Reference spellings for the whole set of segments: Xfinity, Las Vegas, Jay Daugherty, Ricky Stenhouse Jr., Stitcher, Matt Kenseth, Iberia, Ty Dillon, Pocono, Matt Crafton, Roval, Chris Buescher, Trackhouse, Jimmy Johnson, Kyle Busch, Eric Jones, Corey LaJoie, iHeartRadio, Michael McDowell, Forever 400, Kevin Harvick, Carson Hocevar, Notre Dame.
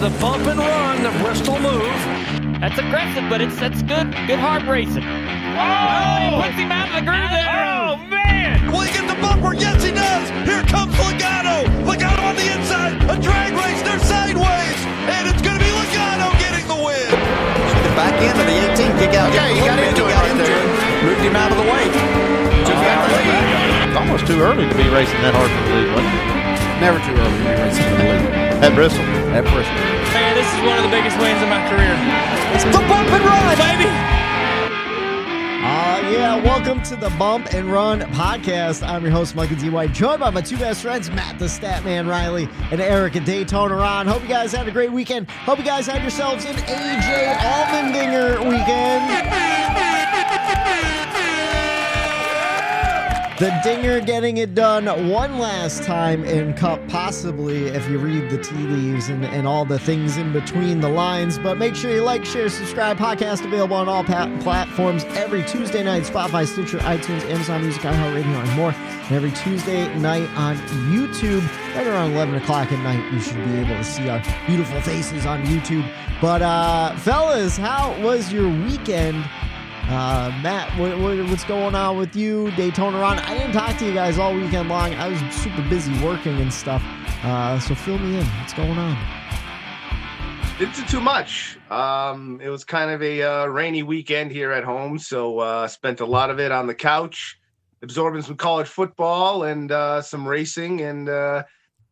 the bump and run, the Bristol move. That's aggressive, but that's good. Good hard racing. Oh! He puts him out of the groove there. Oh, man! Will he get the bumper? Yes, he does. Here comes Logano. Logano on the inside. A drag race. They're sideways. And it's going to be Logano getting the win. The back end of the 18 kick out. Yeah, he got into it right there. Moved him out of the way. It's almost too early to be racing that hard for the lead, wasn't it? Never too early to be racing for the lead. At Bristol. At Bristol. Man, this is one of the biggest wins of my career. It's the bump and run, baby. Welcome to the Bump and Run podcast. I'm your host, Michael D. White, joined by my two best friends, Matt the Statman Riley and Eric Daytona Ron. Hope you guys had a great weekend. Hope you guys had yourselves an AJ Allmendinger weekend. The Dinger getting it done one last time in Cup, possibly, if you read the tea leaves and all the things in between the lines. But make sure you like, share, subscribe. Podcast available on all platforms every Tuesday night. Spotify, Stitcher, iTunes, Amazon Music, iHeartRadio, and more. And every Tuesday night on YouTube, right around 11 o'clock at night, you should be able to see our beautiful faces on YouTube. But fellas, how was your weekend? Matt, what's going on with you? Daytona Ron, I didn't talk to you guys all weekend long. I was super busy working and stuff. So fill me in. What's going on? Didn't do too much. It was kind of a rainy weekend here at home. So spent a lot of it on the couch, absorbing some college football and some racing. And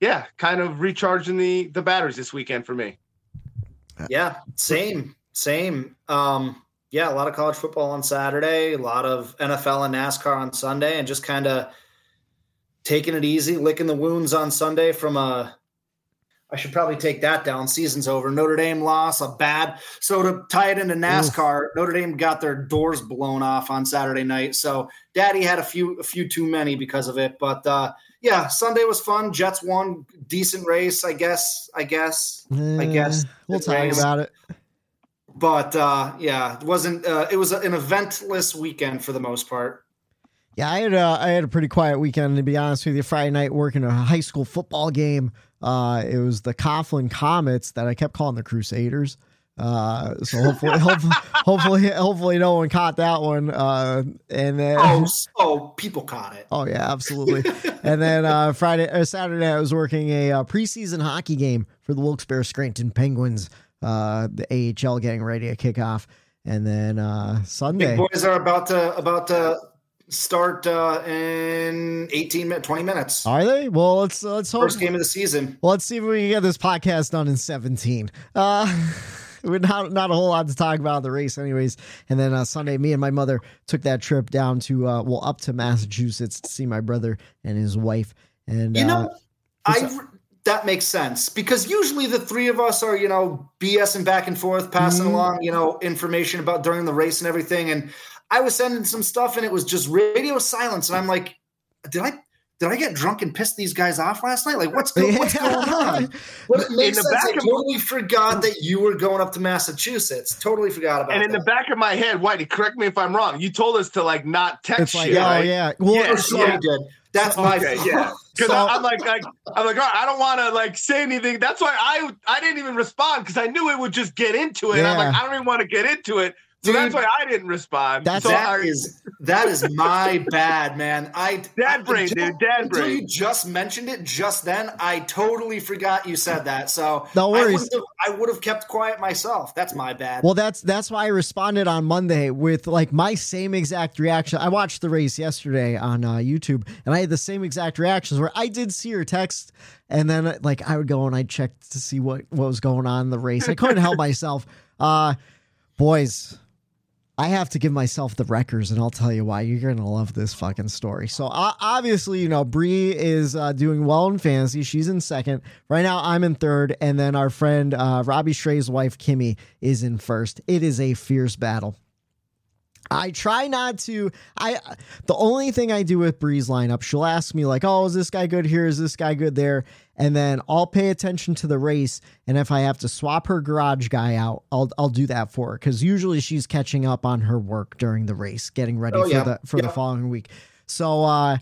yeah, kind of recharging the batteries this weekend for me. Yeah, same. Yeah, a lot of college football on Saturday, a lot of NFL and NASCAR on Sunday, and just kind of taking it easy, licking the wounds on Sunday from I should probably take that down. Season's over. Notre Dame lost a bad. So to tie it into NASCAR, Notre Dame got their doors blown off on Saturday night. So Daddy had a few too many because of it. But yeah, Sunday was fun. Jets won, decent race, I guess. We'll talk about it. But yeah, it was an eventless weekend for the most part. Yeah, I had a pretty quiet weekend, to be honest with you. Friday night working a high school football game. It was the Coughlin Comets that I kept calling the Crusaders. So hopefully no one caught that one. And then people caught it. Oh yeah, absolutely. And then Saturday I was working a preseason hockey game for the Wilkes-Barre Scranton Penguins. The AHL getting ready to kick off, and then Sunday. Big boys are about to start in 20 minutes. Are they? Well, let's hope. First game of the season. Well, let's see if we can get this podcast done in 17. We're not a whole lot to talk about the race anyways. And then Sunday, me and my mother took that trip down to up to Massachusetts to see my brother and his wife. And that makes sense, because usually the three of us are, BSing back and forth, passing along, information about during the race and everything. And I was sending some stuff and it was just radio silence. And I'm like, did I get drunk and piss these guys off last night? Like what's going on? Well, it makes sense. I totally forgot that you were going up to Massachusetts. Totally forgot about it. And in the back of my head, Whitey, correct me if I'm wrong. You told us to not text you. Oh, right? Yeah. Well, yeah. Did. That's my fault. Yeah. Because I'm like, all right, I don't want to say anything. That's why I didn't even respond, because I knew it would just get into it. Yeah. And I'm like, I don't even want to get into it. So that's why I didn't respond. That is my bad, man. Dad brain. You just mentioned it just then. I totally forgot you said that. So no worries. I would have kept quiet myself. That's my bad. Well, that's why I responded on Monday with my same exact reaction. I watched the race yesterday on YouTube, and I had the same exact reactions where I did see your text. And then I would go and I'd check to see what was going on in the race. I couldn't help myself. Boys, I have to give myself the wreckers, and I'll tell you why. You're going to love this fucking story. So obviously, Bree is doing well in fantasy. She's in second. Right now, I'm in third. And then our friend Robbie Schrey's wife, Kimmy, is in first. It is a fierce battle. I try not to. The only thing I do with Bree's lineup, she'll ask me is this guy good here? Is this guy good there? And then I'll pay attention to the race. And if I have to swap her garage guy out, I'll do that for her. 'Cause usually she's catching up on her work during the race, getting ready for the following week. So,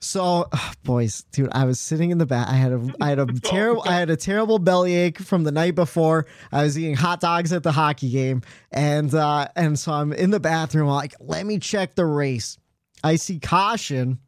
So, boys, dude, I was sitting in the back. I had a terrible bellyache from the night before. I was eating hot dogs at the hockey game, and so I'm in the bathroom. I'm like, let me check the race. I see caution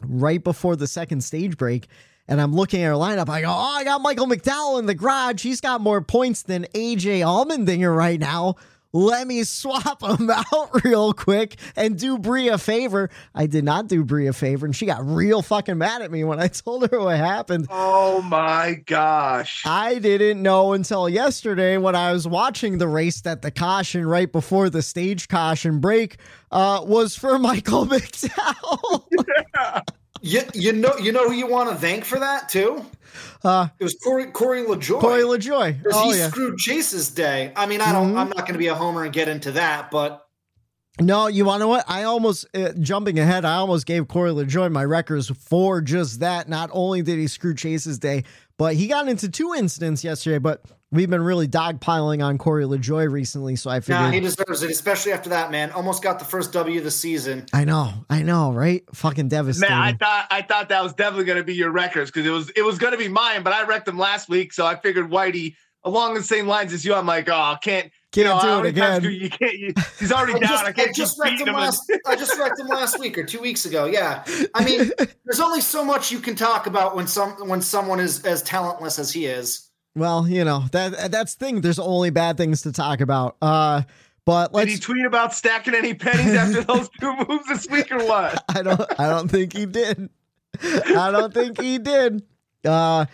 right before the second stage break, and I'm looking at our lineup. I go, oh, I got Michael McDowell in the garage. He's got more points than AJ Allmendinger right now. Let me swap them out real quick and do Bree a favor. I did not do Bree a favor, and she got real fucking mad at me when I told her what happened. Oh, my gosh. I didn't know until yesterday when I was watching the race that the caution right before the stage caution break was for Michael McDowell. Yeah. You know who you want to thank for that, too? It was Corey LaJoie. Corey LaJoie. Oh, he screwed Chase's day. I mean, I'm not going to be a homer and get into that, but. No, you want to know what? I almost, jumping ahead, I almost gave Corey LaJoie my records for just that. Not only did he screw Chase's day, but he got into two incidents yesterday, but we've been really dogpiling on Corey LaJoie recently, so I figured. Nah, he deserves it, especially after that, man. Almost got the first W of the season. I know, right? Fucking devastating. Man, I thought that was definitely going to be your records because it was going to be mine, but I wrecked him last week, so I figured Whitey, along the same lines as you, I'm like, oh, I can't. Can't do it again. He's already down. I just wrecked him last week or 2 weeks ago. Yeah. I mean, there's only so much you can talk about when someone is as talentless as he is. Well, you know, that's the thing. There's only bad things to talk about. But did he tweet about stacking any pennies after those two moves this week or what? I don't think he did. I don't think he did. Nah,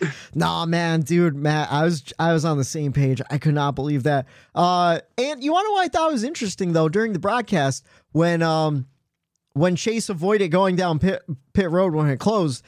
man, dude, Matt, I was on the same page. I could not believe that. And you want to know what I thought was interesting though, during the broadcast when Chase avoided going down pit road when it closed,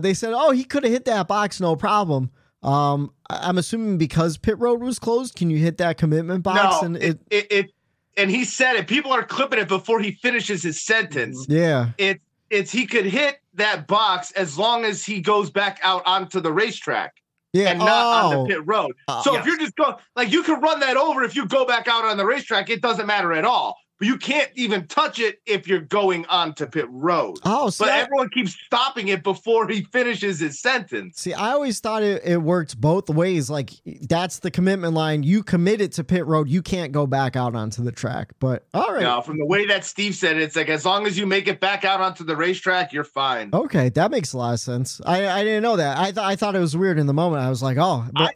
they said, oh, he could have hit that box. No problem. I'm assuming because pit road was closed, can you hit that commitment box? No, and and he said it, people are clipping it before he finishes his sentence. Yeah. It's he could hit that box as long as he goes back out onto the racetrack and not on the pit road. If you're just going, like, you could run that over if you go back out on the racetrack. It doesn't matter at all. But you can't even touch it if you're going onto pit road. Oh, so everyone keeps stopping it before he finishes his sentence. See, I always thought it worked both ways. Like, that's the commitment line. You commit it to pit road. You can't go back out onto the track. But all right. No, from the way that Steve said it, it's like, as long as you make it back out onto the racetrack, you're fine. Okay. That makes a lot of sense. I didn't know that. I thought it was weird in the moment. I was like, oh, but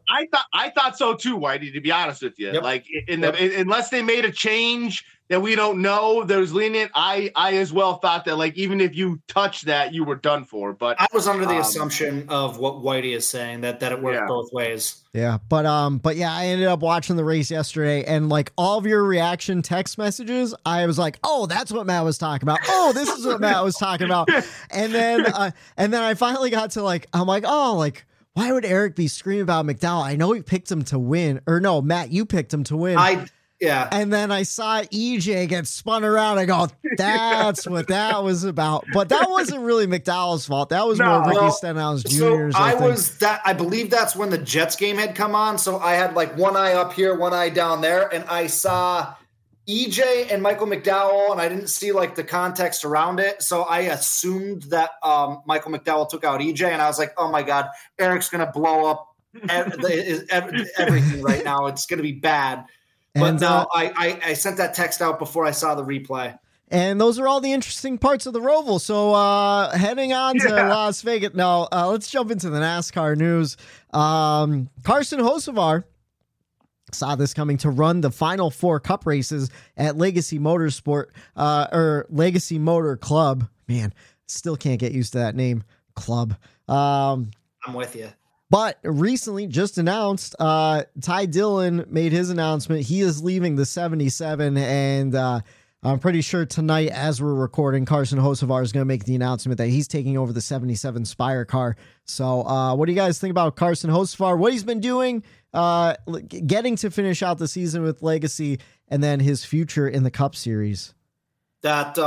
I thought so too, Whitey, to be honest with you. Yep. Like unless they made a change that we don't know, there's lenient. I as well thought that, like, even if you touch that, you were done for. But I was under the assumption of what Whitey is saying, that it worked both ways. Yeah. But yeah, I ended up watching the race yesterday, and like all of your reaction text messages, I was like, oh, that's what Matt was talking about. Oh, this is what Matt was talking about. And then I finally got to, like, I'm like, oh, like, why would Eric be screaming about McDowell? I know he picked him to win, or no, Matt, you picked him to win. Yeah. And then I saw EJ get spun around. I go, that's what that was about. But that wasn't really McDowell's fault. That was more Ricky Stenhouse Jr.'s. So I believe that's when the Jets game had come on. So I had like one eye up here, one eye down there. And I saw EJ and Michael McDowell, and I didn't see like the context around it. So I assumed that Michael McDowell took out EJ, and I was like, oh my God, Eric's going to blow up everything right now. It's going to be bad. But no, I sent that text out before I saw the replay. And those are all the interesting parts of the Roval. So heading on to Las Vegas. Now, let's jump into the NASCAR news. Carson Hocevar saw this coming to run the final four Cup races at Legacy Motor Club. Man, still can't get used to that name, Club. I'm with you. But recently just announced, Ty Dillon made his announcement. He is leaving the 77, and I'm pretty sure tonight as we're recording, Carson Hocevar is going to make the announcement that he's taking over the 77 Spire car. So what do you guys think about Carson Hocevar, what he's been doing, getting to finish out the season with Legacy, and then his future in the Cup Series? That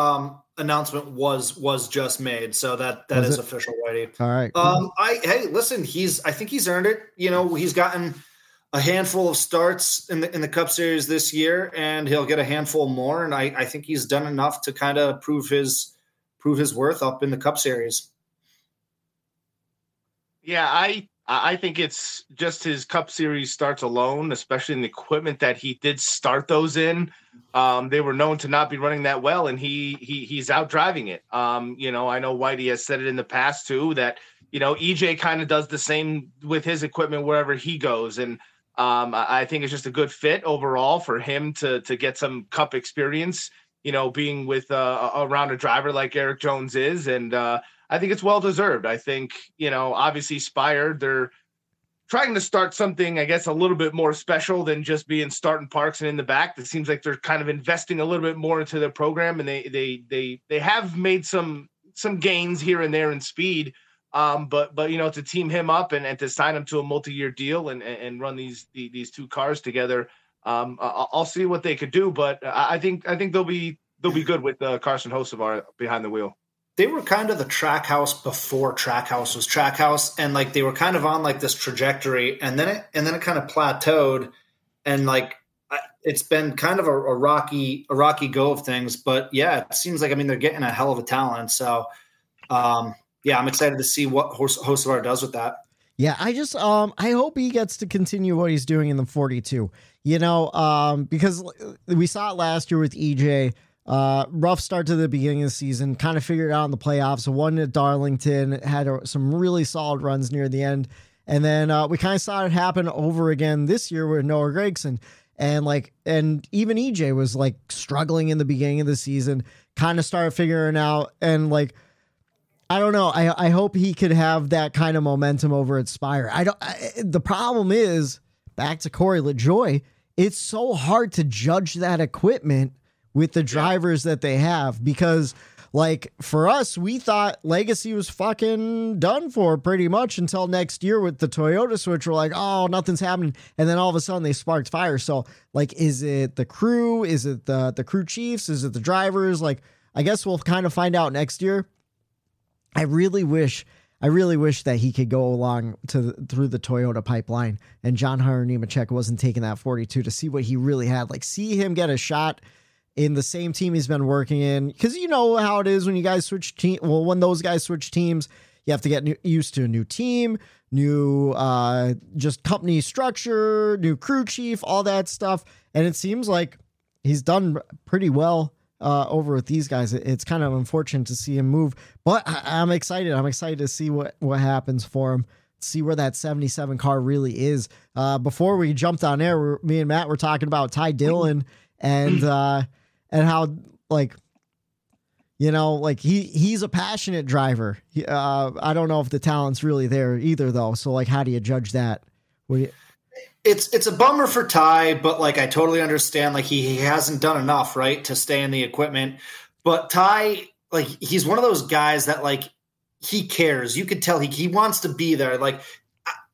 announcement was just made, so that is official, Whitey. All right. Listen, I think he's earned it. You know, he's gotten a handful of starts in the Cup Series this year, and he'll get a handful more. And I think he's done enough to kind of prove his prove his worth up in the Cup Series. Yeah, I think it's just his Cup Series starts alone, especially in the equipment that he did start those in. They were known to not be running that well, and he's out driving it. You know, I know Whitey has said it in the past too, that, you know, EJ kind of does the same with his equipment wherever he goes. And I think it's just a good fit overall for him to get some Cup experience, you know, being with around a driver like Eric Jones is. And I think it's well-deserved. I think, you know, obviously Spire, they're trying to start something, I guess, a little bit more special than just being starting parks and in the back. It seems like they're kind of investing a little bit more into their program, and they have made some gains here and there in speed. But you know, to team him up and to sign him to a multi-year deal and run these two cars together, I'll see what they could do. But I think they'll be good with Carson Hocevar behind the wheel. They were kind of the Trackhouse before Trackhouse was Trackhouse, and like they were kind of on like this trajectory, and then it kind of plateaued, and like it's been kind of a rocky go of things. But yeah, it seems like, I mean, they're getting a hell of a talent. So yeah, I'm excited to see what Hocevar does with that. Yeah, I just I hope he gets to continue what he's doing in the 42. You know, because we saw it last year with EJ. Rough start to the beginning of the season, kind of figured it out in the playoffs, won at Darlington, had some really solid runs near the end. And then we kind of saw it happen over again this year with Noah Gragson. And even EJ was like struggling in the beginning of the season, kind of started figuring out. And like, I don't know. I hope he could have that kind of momentum over at Spire. The problem is, back to Corey LaJoie, it's so hard to judge that equipment with the drivers that they have, because like for us, we thought Legacy was fucking done for pretty much until next year with the Toyota switch. We're like, oh, nothing's happening. And then all of a sudden they sparked fire. So like, is it the crew? Is it the crew chiefs? Is it the drivers? Like, I guess we'll kind of find out next year. I really wish that he could go along through the Toyota pipeline, and John Hunter-Nemechek wasn't taking that 42 to see what he really had, like see him get a shot in the same team he's been working in. Cause you know how it is when you guys switch team. Well, when those guys switch teams, you have to get used to a new team, new, just company structure, new crew chief, all that stuff. And it seems like he's done pretty well over with these guys. It's kind of unfortunate to see him move, but I'm excited. I'm excited to see what happens for him, see where that 77 car really is. Before we jumped on air, me and Matt were talking about Ty Dillon and how, like, you know, like he's a passionate driver. I don't know if the talent's really there either, though. So, like, how do you judge that? It's a bummer for Ty, but, like, I totally understand. Like, he hasn't done enough, right, to stay in the equipment. But Ty, like, he's one of those guys that, like, he cares. You could tell he wants to be there. Like,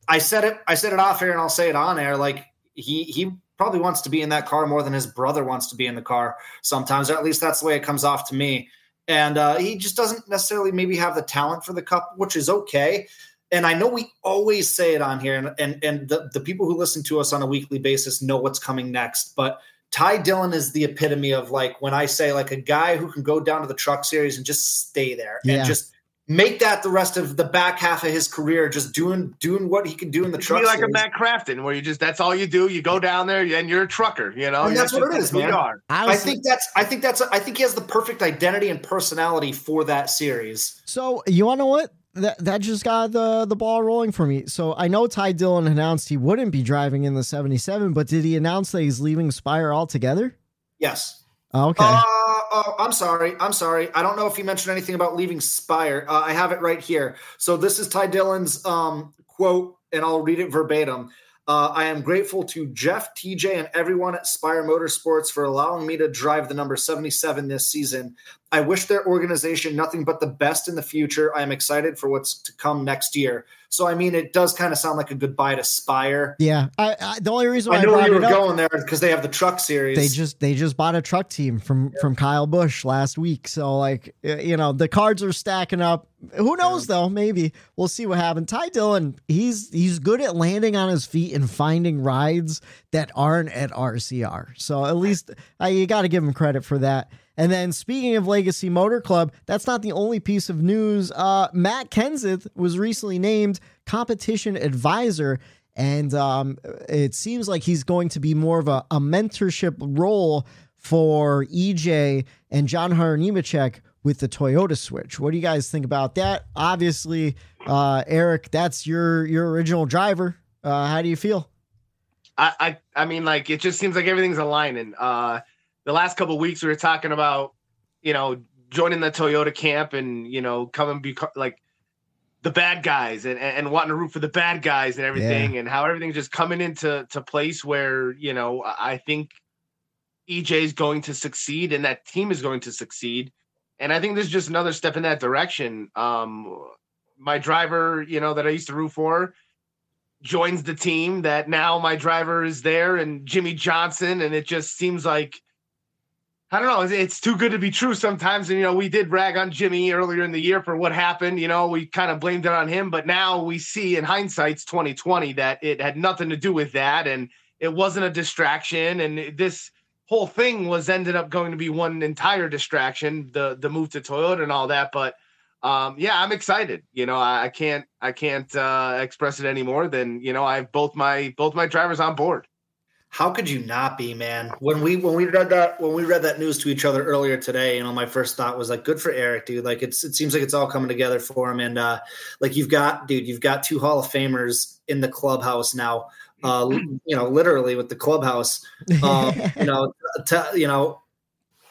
I said it off air, and I'll say it on air. Like, he probably wants to be in that car more than his brother wants to be in the car sometimes, or at least that's the way it comes off to me. And he just doesn't necessarily maybe have the talent for the Cup, which is okay. And I know we always say it on here, and the people who listen to us on a weekly basis know what's coming next. But Ty Dillon is the epitome of, like, when I say, like, a guy who can go down to the Truck Series and just stay there and just make that the rest of the back half of his career, just doing what he can do in the Truck Series. Like a Matt Crafton, where you just, that's all you do. You go down there and you're a trucker, you know, and that's what it is, man. I think he has the perfect identity and personality for that series. So you want to know what? That just got the ball rolling for me. So I know Ty Dillon announced he wouldn't be driving in the 77, but did he announce that he's leaving Spire altogether? Yes. Okay. I'm sorry. I don't know if he mentioned anything about leaving Spire. I have it right here. So this is Ty Dillon's quote, and I'll read it verbatim. I am grateful to Jeff, TJ, and everyone at Spire Motorsports for allowing me to drive the number 77 this season. I wish their organization nothing but the best in the future. I am excited for what's to come next year. So, I mean, it does kind of sound like a goodbye to Spire. Yeah. The only reason why I know where you were going there is because they have the Truck Series. They just bought a truck team from Kyle Busch last week. So, like, you know, the cards are stacking up. Who knows, though? Maybe we'll see what happens. Ty Dillon, he's good at landing on his feet and finding rides that aren't at RCR. So at least you got to give him credit for that. And then speaking of Legacy Motor Club, that's not the only piece of news. Matt Kenseth was recently named competition advisor, and it seems like he's going to be more of a mentorship role for EJ and John Hunter Nemechek with the Toyota switch. What do you guys think about that? Obviously, Eric, that's your original driver. How do you feel? I mean, like, it just seems like everything's aligning. The last couple of weeks we were talking about, you know, joining the Toyota camp and, you know, like the bad guys and wanting to root for the bad guys and everything, and how everything's just coming into place where, you know, I think EJ's going to succeed and that team is going to succeed. And I think there's just another step in that direction. My driver, you know, that I used to root for, joins the team that now my driver is there, and Jimmy Johnson. And it just seems like, I don't know, it's too good to be true sometimes. And, you know, we did rag on Jimmy earlier in the year for what happened. You know, we kind of blamed it on him, but now we see in hindsight 2020 that it had nothing to do with that. And it wasn't a distraction. And this whole thing was ended up going to be one entire distraction, the move to Toyota and all that. But yeah, I'm excited. You know, I can't express it any more than, you know, I have both my drivers on board. How could you not be, man? When we read that news to each other earlier today, you know, my first thought was like, good for Eric, dude. Like it seems like it's all coming together for him. And like you've got two Hall of Famers in the clubhouse now. You know, literally with the clubhouse, you know, you know,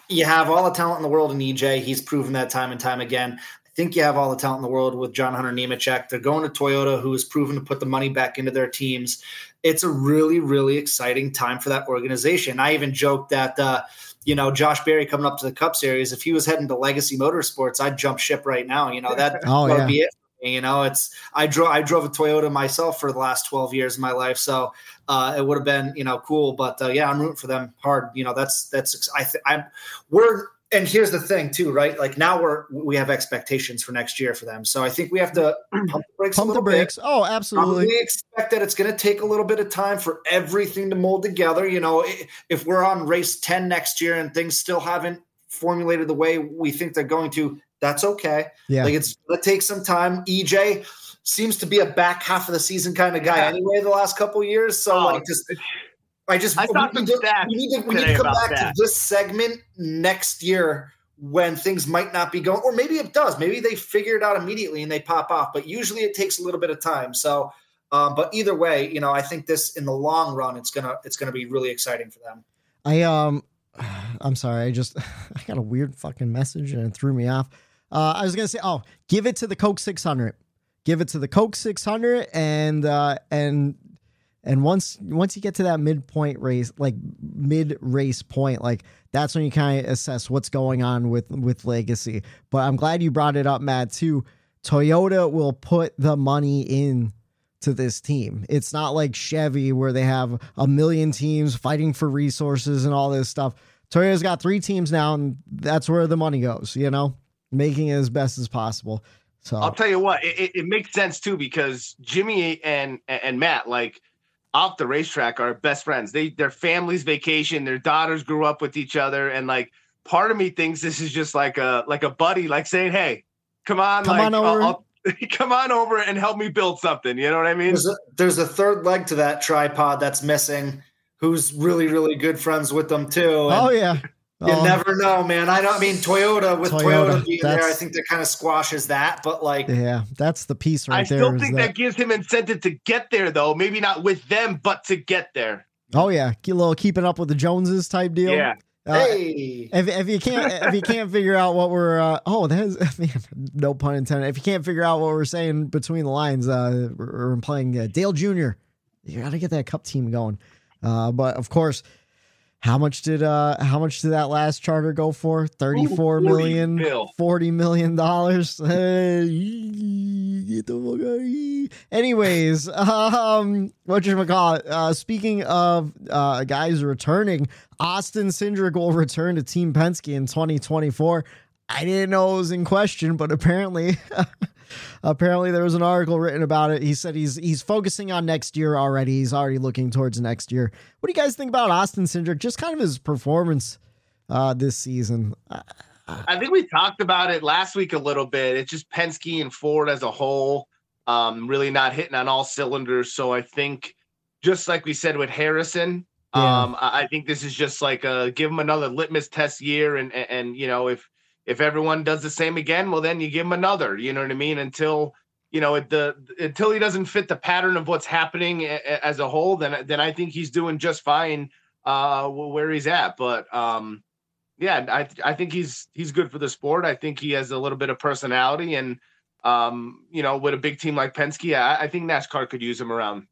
you have all the talent in the world in EJ. He's proven that time and time again. I think you have all the talent in the world with John Hunter Nemechek. They're going to Toyota, who is proven to put the money back into their teams. It's a really, really exciting time for that organization. I even joked that, you know, Josh Berry coming up to the Cup Series, if he was heading to Legacy Motorsports, I'd jump ship right now. You know, that would be it. You know, I drove a Toyota myself for the last 12 years of my life. So it would have been, you know, cool, but yeah, I'm rooting for them hard. You know, and here's the thing too, right? Like now we have expectations for next year for them. So I think we have to pump the brakes. Oh, absolutely. We expect that it's going to take a little bit of time for everything to mold together. You know, if we're on race 10 next year and things still haven't formulated the way we think they're going to, that's okay. Yeah. Like it's going to take some time. EJ seems to be a back half of the season kind of guy anyway the last couple of years. So we need to come back to this segment next year when things might not be going, or maybe it does. Maybe they figure it out immediately and they pop off, but usually it takes a little bit of time. So, but either way, you know, I think this in the long run, it's going to be really exciting for them. I'm sorry. I got a weird fucking message and it threw me off. I was going to say, give it to the Coke 600. Give it to the Coke 600 and once you get to that mid race point, like that's when you kind of assess what's going on with Legacy. But I'm glad you brought it up, Matt, too. Toyota will put the money in to this team. It's not like Chevy where they have a million teams fighting for resources and all this stuff. Toyota's got three teams now, and that's where the money goes, you know, making it as best as possible. So I'll tell you what, it makes sense too, because Jimmy and Matt, like off the racetrack, are best friends. Their families vacation, their daughters grew up with each other. And like, part of me thinks this is just like a buddy, like saying, hey, come on over and help me build something. You know what I mean? There's a third leg to that tripod that's missing, who's really, really good friends with them too. And you never know, man. Toyota being there, I think that kind of squashes that, but like, yeah, that's the piece right there. I still think that gives him incentive to get there though. Maybe not with them, but to get there. Oh yeah. A little keeping up with the Joneses type deal. Yeah. Hey. If you can't figure out what we're no pun intended. If you can't figure out what we're saying between the lines, we're playing Dale Jr. You got to get that Cup team going. But of course, how much did that last charter go for? $40 million. Get the fuck out. Anyways, whatchamacallit. Speaking of guys returning, Austin Cindric will return to Team Penske in 2024. I didn't know it was in question, but apparently there was an article written about it. He said he's focusing on next year already. He's already looking towards next year. What do you guys think about Austin Cindric? Just kind of his performance this season. I think we talked about it last week a little bit. It's just Penske and Ford as a whole really not hitting on all cylinders. So I think just like we said with Harrison, I think this is just like a, give them another litmus test year. And you know, if everyone does the same again, well, then you give them another, you know what I mean? Until, you know, until he doesn't fit the pattern of what's happening as a whole, then I think he's doing just fine where he's at. But I think he's good for the sport. I think he has a little bit of personality, and you know, with a big team like Penske, I think NASCAR could use him around.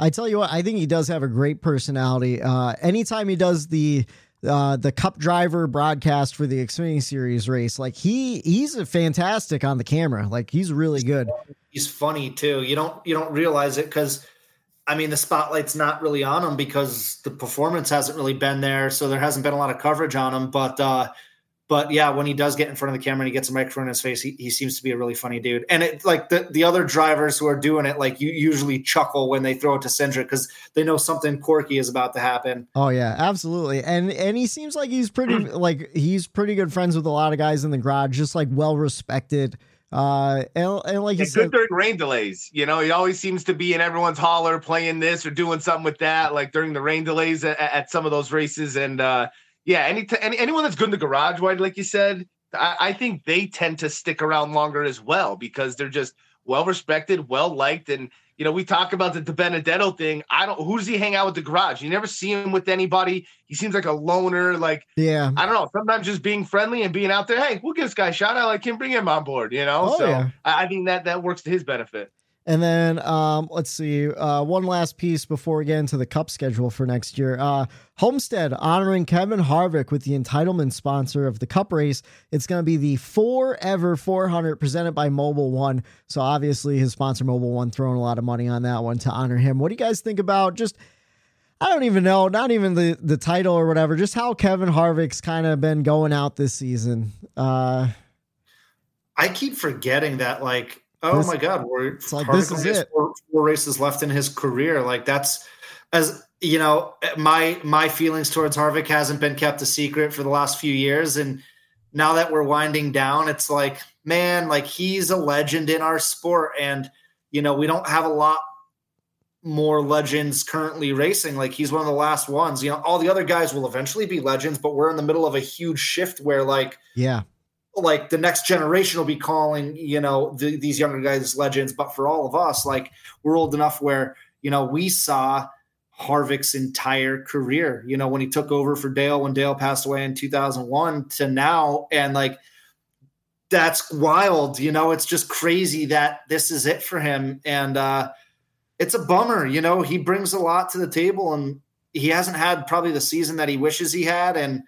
I tell you what, I think he does have a great personality. Anytime he does the Cup Driver broadcast for the Xfinity Series race, like he's fantastic on the camera. Like he's really good. He's funny too. You don't realize it because, I mean, the spotlight's not really on him because the performance hasn't really been there. So there hasn't been a lot of coverage on him, but yeah, when he does get in front of the camera and he gets a microphone in his face, he seems to be a really funny dude. And it, like the other drivers who are doing it, like you usually chuckle when they throw it to Cindric because they know something quirky is about to happen. Oh yeah, absolutely. And he seems like he's pretty good friends with a lot of guys in the garage, just like well-respected. And like you said, good during rain delays, you know, he always seems to be in everyone's holler playing this or doing something with that, like during the rain delays at some of those races. And anyone that's good in the garage, wide, like you said, I think they tend to stick around longer as well because they're just well respected, well liked. And you know, we talk about the Benedetto thing. Who does he hang out with the garage? You never see him with anybody. He seems like a loner. Like, yeah, I don't know. Sometimes just being friendly and being out there. Hey, we'll give this guy a shot. I like him. Bring him on board, you know? I think that works to his benefit. And then let's see, one last piece before we get into the Cup schedule for next year. Homestead honoring Kevin Harvick with the entitlement sponsor of the Cup race. It's going to be the Forever 400 presented by Mobil 1. So obviously his sponsor Mobil 1 throwing a lot of money on that one to honor him. What do you guys think about just, I don't even know, not even the title or whatever, just how Kevin Harvick's kind of been going out this season? I keep forgetting that, like, my God! This is it. Four races left in his career. Like that's, as you know, my feelings towards Harvick hasn't been kept a secret for the last few years, and now that we're winding down, it's like, man, like he's a legend in our sport, and you know we don't have a lot more legends currently racing. Like he's one of the last ones. You know, all the other guys will eventually be legends, but we're in the middle of a huge shift where, like, yeah. Like the next generation will be calling, you know, these younger guys legends. But for all of us, like we're old enough where, you know, we saw Harvick's entire career, you know, when he took over for Dale, when Dale passed away in 2001 to now. And like, that's wild. You know, it's just crazy that this is it for him. And it's a bummer, you know, he brings a lot to the table and he hasn't had probably the season that he wishes he had. And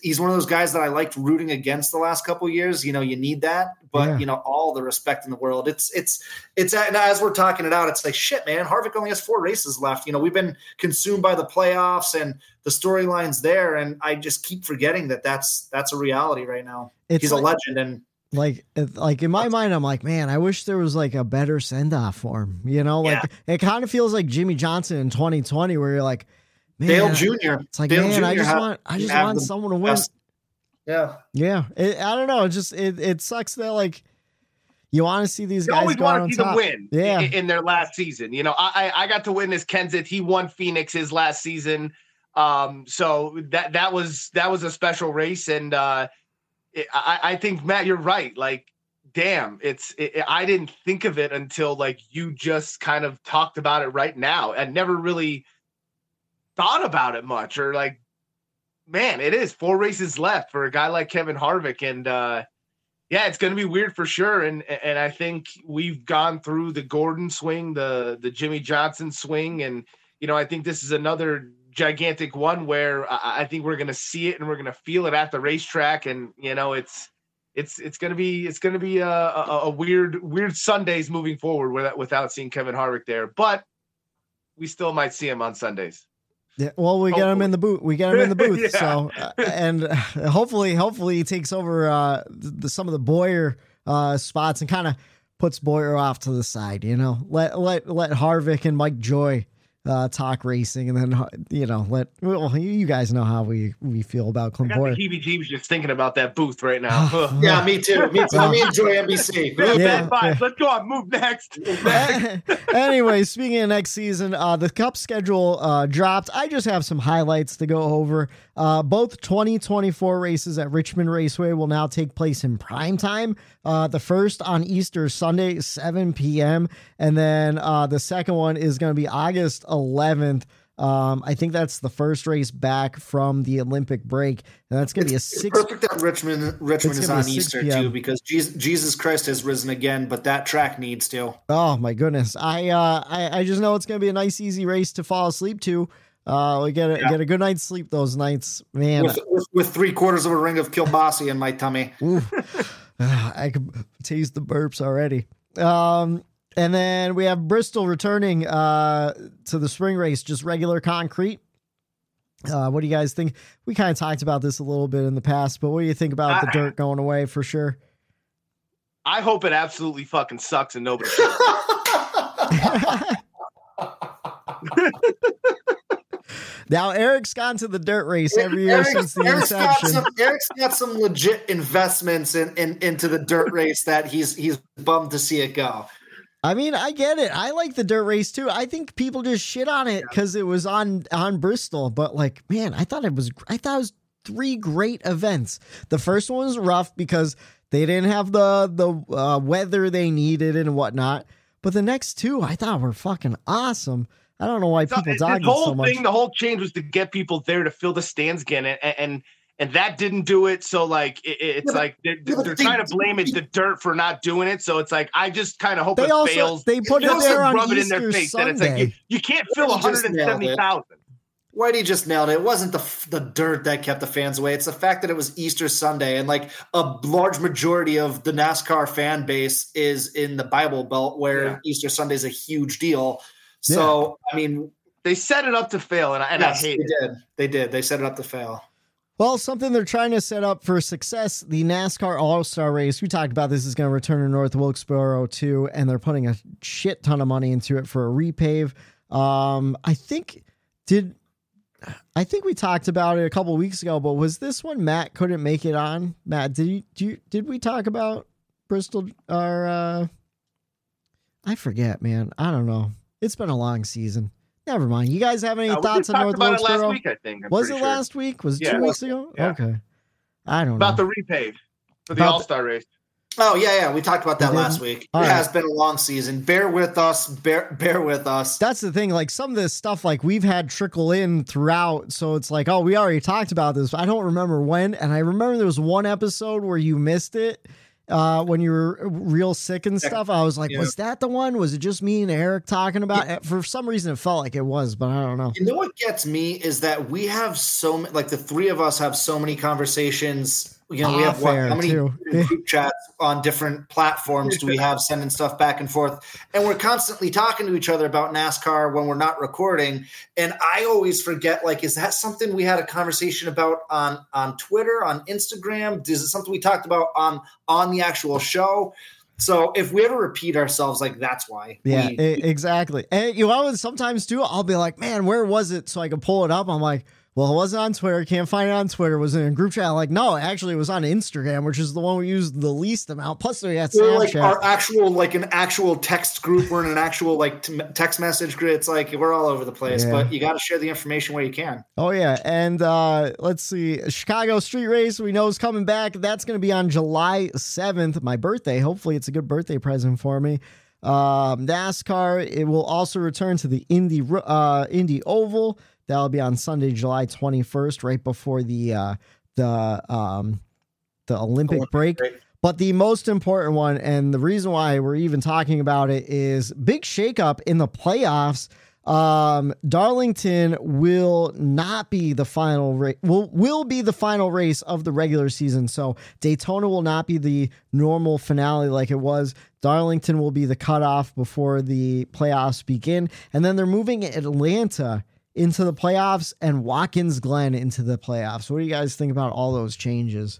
he's one of those guys that I liked rooting against the last couple of years. You know, you need that, but yeah. You know, all the respect in the world. It's and as we're talking it out, it's like, shit, man, Harvick only has four races left. You know, we've been consumed by the playoffs and the storylines there. And I just keep forgetting that that's a reality right now. He's like, a legend. And like in my mind, I'm like, man, I wish there was like a better send off for him. You know, like it kind of feels like Jimmy Johnson in 2020 where you're like, man, Dale Jr. It's like, Dale man, Jr. I just want someone to win. Yeah. Yeah. I don't know. It just, it sucks that like you want to see these guys always want to see them win in their last season. You know, I got to witness Kenseth. He won Phoenix his last season. So that was a special race. And I think, Matt, you're right. Like, damn, I didn't think of it until like you just kind of talked about it right now. And never really thought about it much, or like, man, it is four races left for a guy like Kevin Harvick. And it's going to be weird for sure. And I think we've gone through the Gordon swing, the Jimmy Johnson swing. And, you know, I think this is another gigantic one where I think we're going to see it and we're going to feel it at the racetrack. And, you know, it's going to be a weird Sundays moving forward without seeing Kevin Harvick there, but we still might see him on Sundays. Yeah, well, we get him in the booth. Yeah. So, and hopefully he takes over some of the Boyer spots and kind of puts Boyer off to the side. You know, let Harvick and Mike Joy talk racing, and then, you know, you guys know how we feel about Clem Boyer. I got the heebie-jeebies just thinking about that booth right now. Yeah, me too. Let me enjoy NBC. Bad vibes. Let's go on. Move next. Anyway, speaking of next season, the Cup schedule dropped. I just have some highlights to go over. Both 2024 races at Richmond Raceway will now take place in prime time. The first on Easter Sunday, 7 p.m., and then the second one is going to be August 11th. I think that's the first race back from the Olympic break, and that's going to be a six. Perfect that Richmond is on Easter too, because Jesus Christ has risen again, but that track needs to. Oh my goodness! I just know it's going to be a nice, easy race to fall asleep to. We get a good night's sleep those nights, man. With 3/4 of a ring of kielbasa in my tummy, I could taste the burps already. And then we have Bristol returning to the spring race, just regular concrete. What do you guys think? We kind of talked about this a little bit in the past, but what do you think about the dirt going away for sure? I hope it absolutely fucking sucks and nobody. Now Eric's gone to the dirt race every year since the inception. Eric's got some legit investments into the dirt race that he's bummed to see it go. I mean, I get it. I like the dirt race too. I think people just shit on it because it was on Bristol. But like, man, I thought it was three great events. The first one was rough because they didn't have the weather they needed and whatnot. But the next two, I thought were fucking awesome. I don't know why people dogged it so much. The whole change was to get people there to fill the stands again, and that didn't do it. So like, they're trying to blame the dirt for not doing it. So it's like, I just kind of hope it fails. They put it there on Easter in their face Sunday. It's like, you can't fill 170,000. Whitey just nailed it. It wasn't the dirt that kept the fans away. It's the fact that it was Easter Sunday, and like a large majority of the NASCAR fan base is in the Bible Belt, where Easter Sunday is a huge deal. So, I mean, they set it up to fail, and I hate it. They did. They set it up to fail. Well, something they're trying to set up for success, the NASCAR All-Star Race. We talked about this is going to return to North Wilkesboro, too, and they're putting a shit ton of money into it for a repave. I think we talked about it a couple of weeks ago, but was this one Matt couldn't make it on? Matt, did we talk about Bristol? Or I forget, man. I don't know. It's been a long season. Never mind. You guys have any thoughts on North Wilkesboro? Last week, I think. Was it last week? Was it 2 weeks ago? Yeah. Okay. I don't know. About the repave for the All-Star race. Oh, yeah. We talked about that last week. It has been a long season. Bear with us. Bear with us. That's the thing. Like, some of this stuff, like, we've had trickle in throughout. So it's like, oh, we already talked about this. I don't remember when. And I remember there was one episode where you missed it. When you were real sick and stuff, I was like, was that the one? Was it just me and Eric talking about it? For some reason, it felt like it was, but I don't know. You know what gets me is that we have so many, like the three of us have so many conversations. You know, we have how many group chats on different platforms do we have sending stuff back and forth? And we're constantly talking to each other about NASCAR when we're not recording. And I always forget, like, is that something we had a conversation about on Twitter, on Instagram? Is it something we talked about on the actual show? So if we ever repeat ourselves, like, that's why. Yeah, exactly. And you know, sometimes too, I'll be like, man, where was it? So I can pull it up. I'm like, well, it wasn't on Twitter. Can't find it on Twitter. Was it in a group chat? Like, no, actually, it was on Instagram, which is the one we used the least amount. Plus, we had Snapchat. Like our actual, like an actual text group. We're in an actual like text message group. It's like we're all over the place, but you got to share the information where you can. Oh yeah, and let's see, Chicago Street Race we know is coming back. That's going to be on July 7th, my birthday. Hopefully, it's a good birthday present for me. NASCAR it will also return to the Indy Oval. That'll be on Sunday, July 21st, right before the Olympic break. But the most important one, and the reason why we're even talking about it, is big shakeup in the playoffs. Darlington will not be the final race. Will be the final race of the regular season. So Daytona will not be the normal finale like it was. Darlington will be the cutoff before the playoffs begin, and then they're moving Atlanta into the playoffs and Watkins Glen into the playoffs. What do you guys think about all those changes?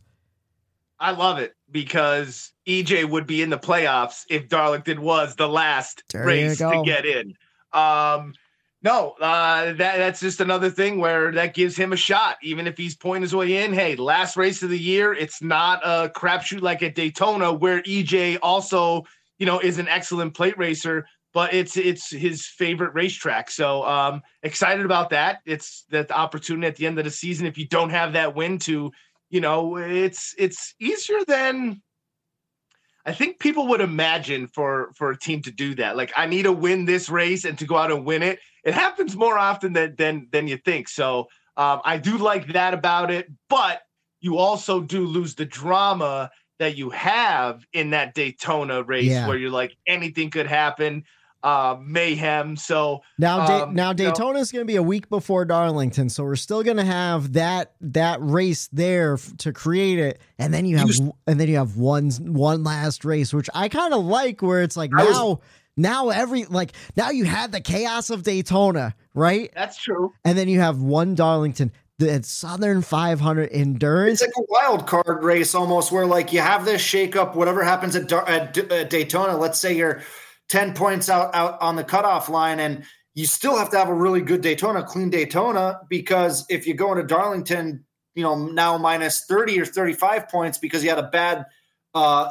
I love it because EJ would be in the playoffs if Darlington was the last race to get in. No, that's just another thing where that gives him a shot. Even if he's pointing his way in, hey, last race of the year, it's not a crapshoot like at Daytona, where EJ also, you know, is an excellent plate racer, but it's his favorite racetrack. So excited about that. It's that opportunity at the end of the season. If you don't have that win to, you know, it's easier than I think people would imagine for a team to do that. Like, I need to win this race and to go out and win it. It happens more often than you think. So I do like that about it, but you also do lose the drama that you have in that Daytona race where you're like, anything could happen, mayhem. So now Daytona is going to be a week before Darlington. So we're still going to have that race there to create it. And then you have one last race, which I kind of like, where it's like, now you had the chaos of Daytona, right? That's true. And then you have one Darlington, the Southern 500 endurance. It's like a wild card race almost, where like you have this shakeup, whatever happens at Daytona, let's say you're 10 points out on the cutoff line, and you still have to have a really good Daytona, clean Daytona, because if you go into Darlington, you know, now minus 30 or 35 points because you had a bad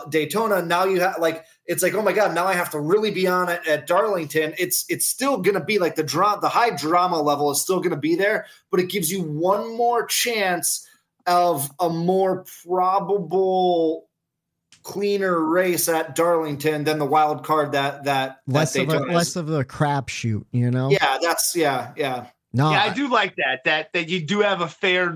Daytona. Now you have like, it's like, oh my God, now I have to really be on it at Darlington. It's still going to be like the high drama level is still going to be there, but it gives you one more chance of a more probable, cleaner race at Darlington than the wild card that less of a crapshoot, you know? Yeah, that's yeah. No, yeah, I do like that you do have a fair,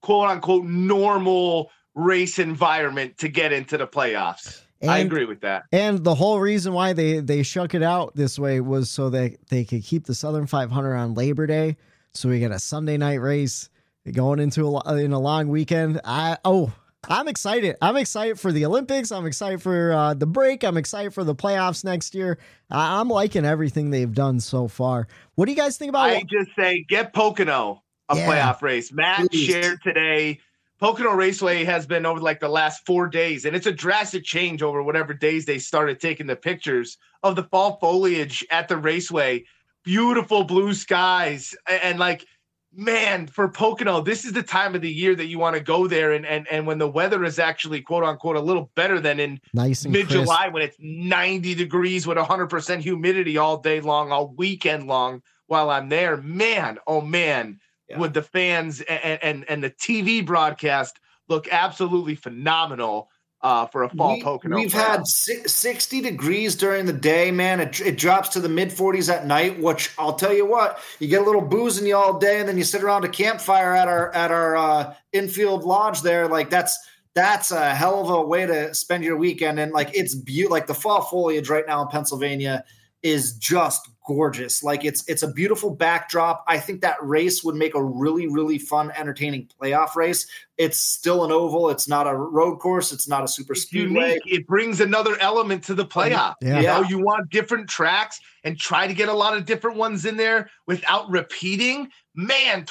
quote unquote, normal race environment to get into the playoffs. And I agree with that. And the whole reason why they shook it out this way was so that they could keep the Southern 500 on Labor Day. So we get a Sunday night race going into in a long weekend. I'm excited. I'm excited for the Olympics. I'm excited for the break. I'm excited for the playoffs next year. I'm liking everything they've done so far. What do you guys think about it? I just say get Pocono playoff race. Matt shared today. Pocono Raceway has been over like the last 4 days, and it's a drastic change over whatever days they started taking the pictures of the fall foliage at the raceway. Beautiful blue skies. And like, man, for Pocono, this is the time of the year that you want to go there, and when the weather is actually, quote unquote, a little better than in mid-July when it's 90 degrees with 100% humidity all day long, all weekend long while I'm there. Man, oh man, would the fans and the TV broadcast look absolutely phenomenal for a fall Pocono. We've had 60 degrees during the day, man. It drops to the mid 40s at night, which I'll tell you what, you get a little booze in you all day, and then you sit around a campfire at our infield lodge there. Like that's a hell of a way to spend your weekend. And like, it's beautiful. Like the fall foliage right now in Pennsylvania is just gorgeous. Like it's a beautiful backdrop. I think that race would make a really, really fun, entertaining playoff race. It's still an oval. It's not a road course. It's not a super speedway. It brings another element to the playoff. Yeah. You know, you want different tracks and try to get a lot of different ones in there without repeating. Man,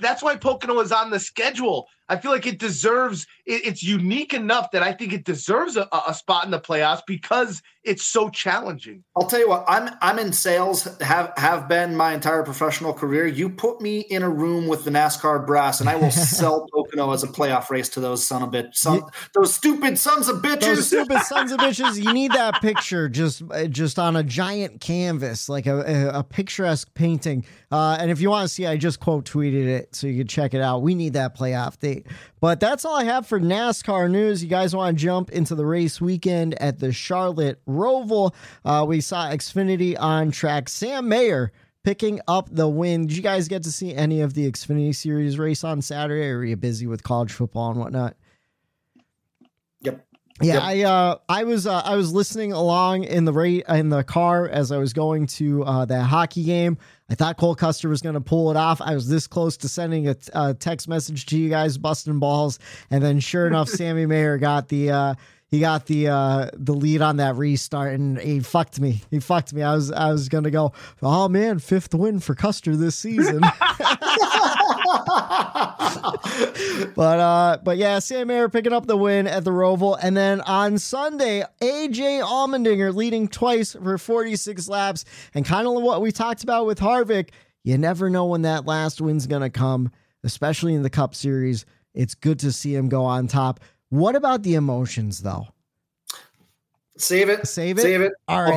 that's why Pocono is on the schedule. I feel like it deserves it's unique enough that I think it deserves a spot in the playoffs because it's so challenging. I'll tell you what, I'm in sales, have been my entire professional career. You put me in a room with the NASCAR brass and I will sell Pocono as a playoff race to those those stupid sons of bitches. Those stupid sons of bitches. You need that picture just on a giant canvas, like a picturesque painting. And if you want to see, I just quote tweeted it so you can check it out. We need that playoff date. But that's all I have for NASCAR news. You guys want to jump into the race weekend at the Charlotte Roval. We saw Xfinity on track. Sam Mayer picking up the win. Did you guys get to see any of the Xfinity Series race on Saturday, or were you busy with college football and whatnot? Yep. Yeah, yep. I was listening along in the car as I was going to that hockey game. I thought Cole Custer was going to pull it off. I was this close to sending a text message to you guys, busting balls, and then sure enough, Sammy Mayer got the lead on that restart, and he fucked me. I was going to go, oh man, fifth win for Custer this season. But yeah, Sam Mayer picking up the win at the Roval. And then on Sunday, AJ Allmendinger leading twice for 46 laps, and kind of what we talked about with Harvick, You never know when that last win's going to come, especially in the Cup Series. It's good to see him go on top. What about the emotions, though? Save it. All right.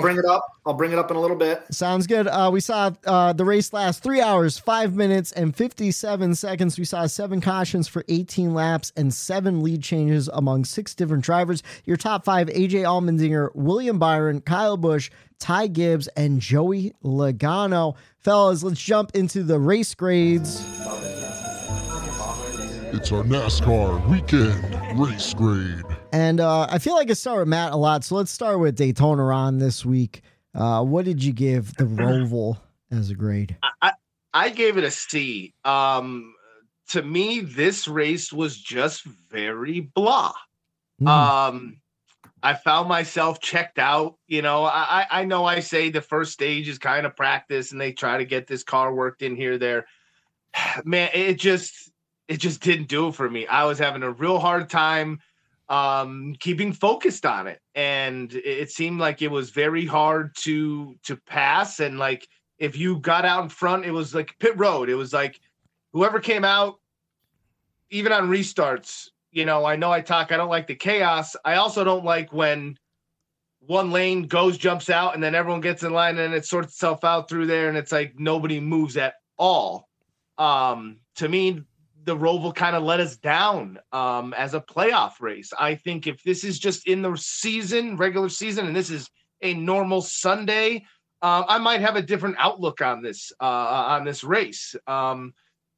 I'll bring it up in a little bit. Sounds good. We saw the race last 3 hours, 5 minutes, and 57 seconds. We saw 7 cautions for 18 laps and 7 lead changes among 6 different drivers. Your top 5, AJ Allmendinger, William Byron, Kyle Busch, Ty Gibbs, and Joey Logano. Fellas, let's jump into the race grades. It's our NASCAR weekend race grade. And I feel like I start with Matt a lot, so let's start with Daytona Ron this week. What did you give the Roval as a grade? I gave it a C. To me, this race was just very blah. I found myself checked out. You know, I know I say the first stage is kind of practice, and they try to get this car worked in here, there. Man, it just didn't do it for me. I was having a real hard time keeping focused on it, and it seemed like it was very hard to pass. And like, if you got out in front, it was like pit road. It was like whoever came out, even on restarts, you know I don't like the chaos. I also don't like when one lane jumps out and then everyone gets in line and it sorts itself out through there. And it's like, nobody moves at all. To me, the Roval kind of let us down as a playoff race. I think if this is just in the season, regular season, and this is a normal Sunday, I might have a different outlook on this race.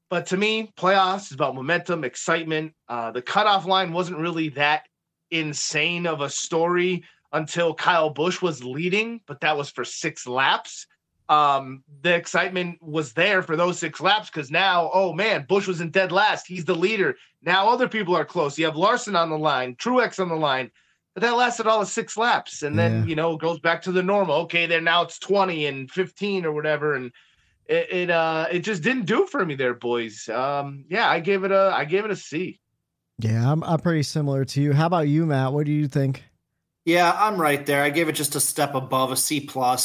But to me, playoffs is about momentum, excitement. The cutoff line wasn't really that insane of a story until Kyle Busch was leading, but that was for 6 laps. The excitement was there for those 6 laps because now, oh man, Busch was in dead last. He's the leader. Now other people are close. You have Larson on the line, Truex on the line, but that lasted all the 6 laps. And then, you know, it goes back to the normal. Okay, then now it's 20 and 15 or whatever. And it just didn't do it for me there, boys. I gave it a C. Yeah, I'm pretty similar to you. How about you, Matt? What do you think? Yeah, I'm right there. I gave it just a step above, a C+. But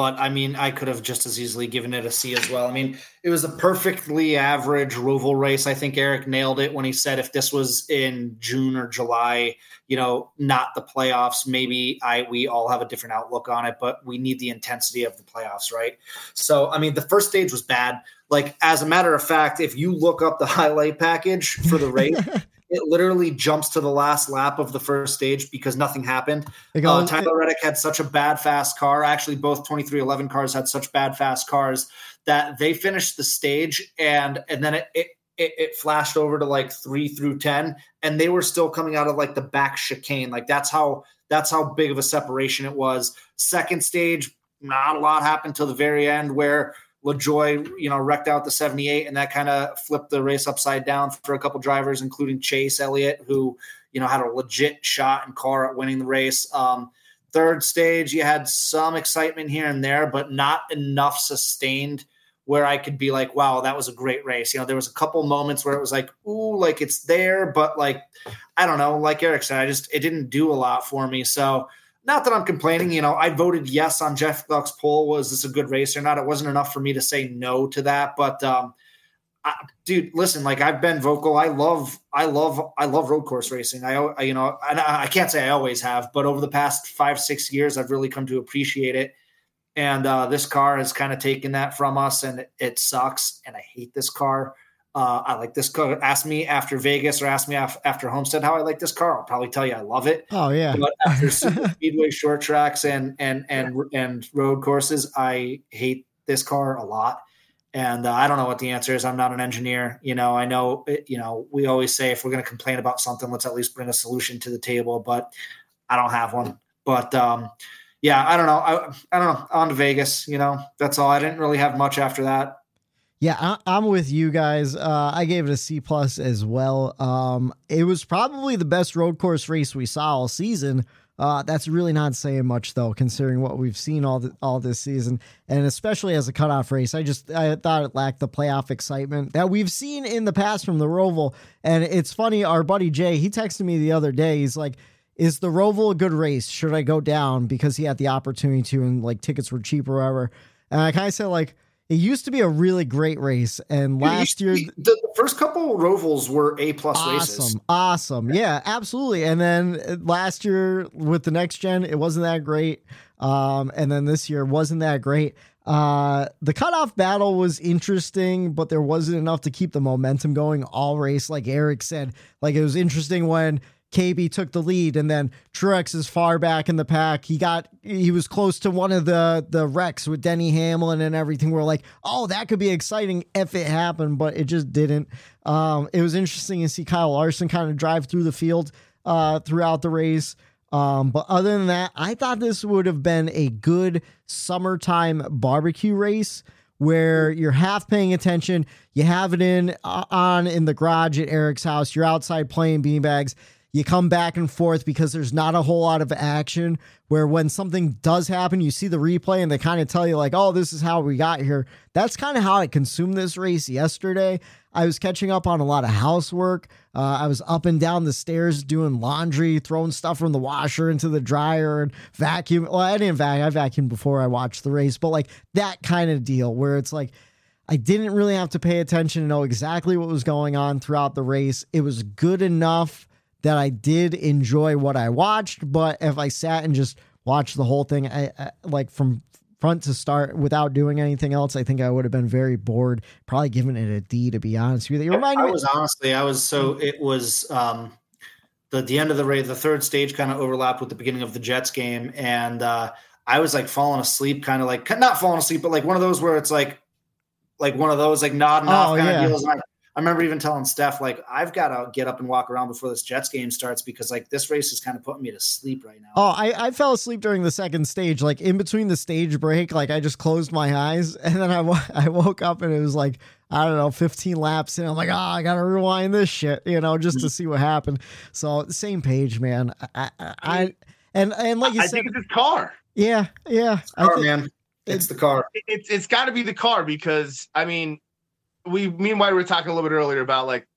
I mean, I could have just as easily given it a C as well. I mean, it was a perfectly average Roval race. I think Eric nailed it when he said if this was in June or July, you know, not the playoffs, maybe we all have a different outlook on it, but we need the intensity of the playoffs, right? So, I mean, the first stage was bad. Like, as a matter of fact, if you look up the highlight package for the race, it literally jumps to the last lap of the first stage because nothing happened. Tyler Reddick had such a bad fast car. Actually, both 2311 cars had such bad fast cars that they finished the stage, and then it flashed over to like 3 through 10, and they were still coming out of like the back chicane. Like that's how big of a separation it was. Second stage, not a lot happened till the very end where LaJoie, you know, wrecked out the 78, and that kind of flipped the race upside down for a couple drivers, including Chase Elliott, who, you know, had a legit shot and car at winning the race. Third stage, you had some excitement here and there, but not enough sustained where I could be like, wow, that was a great race. You know, there was a couple moments where it was like, ooh, like it's there, but like, I don't know, like Eric said, it didn't do a lot for me. So, not that I'm complaining, you know, I voted yes on Jeff Gluck's poll. Was this a good race or not? It wasn't enough for me to say no to that. But, dude, listen, like I've been vocal. I love road course racing. I can't say I always have, but over the past 5-6 years, I've really come to appreciate it. And this car has kind of taken that from us, and it sucks. And I hate this car. I like this car. Ask me after Vegas or ask me after Homestead how I like this car. I'll probably tell you I love it. Oh yeah. But after super speedway short tracks and road courses, I hate this car a lot. And I don't know what the answer is. I'm not an engineer. You know, I know. You know, we always say if we're going to complain about something, let's at least bring a solution to the table. But I don't have one. But yeah, I don't know. I don't know. On to Vegas. You know, that's all. I didn't really have much after that. Yeah, I'm with you guys. I gave it a C+ as well. It was probably the best road course race we saw all season. That's really not saying much though, considering what we've seen all this season, and especially as a cutoff race. I thought it lacked the playoff excitement that we've seen in the past from the Roval. And it's funny, our buddy Jay, he texted me the other day. He's like, "Is the Roval a good race? Should I go down?" Because he had the opportunity to, and like tickets were cheap or whatever. And I kind of said like, It used to be a really great race, and last year the first couple Rovals were A+ races. Awesome, yeah, absolutely. And then last year with the next gen, it wasn't that great. And then this year wasn't that great. The cutoff battle was interesting, but there wasn't enough to keep the momentum going all race. Like Eric said, like it was interesting when KB took the lead, and then Truex is far back in the pack. He was close to one of the wrecks with Denny Hamlin and everything. We're like, oh, that could be exciting if it happened, but it just didn't. It was interesting to see Kyle Larson kind of drive through the field throughout the race. But other than that, I thought this would have been a good summertime barbecue race where you're half paying attention. You have it in the garage at Eric's house. You're outside playing beanbags. You come back and forth because there's not a whole lot of action, where when something does happen, you see the replay and they kind of tell you like, oh, this is how we got here. That's kind of how I consumed this race yesterday. I was catching up on a lot of housework. I was up and down the stairs doing laundry, throwing stuff from the washer into the dryer and vacuum. Well, I didn't vacuum. I vacuumed before I watched the race, but like that kind of deal where it's like, I didn't really have to pay attention to know exactly what was going on throughout the race. It was good enough that I did enjoy what I watched, but if I sat and just watched the whole thing, I like from front to start without doing anything else, I think I would have been very bored, probably giving it a D, to be honest with you. The end of the race, the third stage kind of overlapped with the beginning of the Jets game. And I was like falling asleep, kind of like, not falling asleep, but like one of those where it's like one of those like nodding off kind of deals. I remember even telling Steph, like, I've got to get up and walk around before this Jets game starts because, like, this race is kind of putting me to sleep right now. Oh, I fell asleep during the second stage. Like, in between the stage break, like, I just closed my eyes. And then I woke up and it was, like, I don't know, 15 laps. And I'm like, oh, I got to rewind this shit, you know, just to see what happened. So, same page, man. And like you said. I think it's his car. Yeah. It's the car, man. It's the car. It's got to be the car because, I mean, we were talking a little bit earlier about like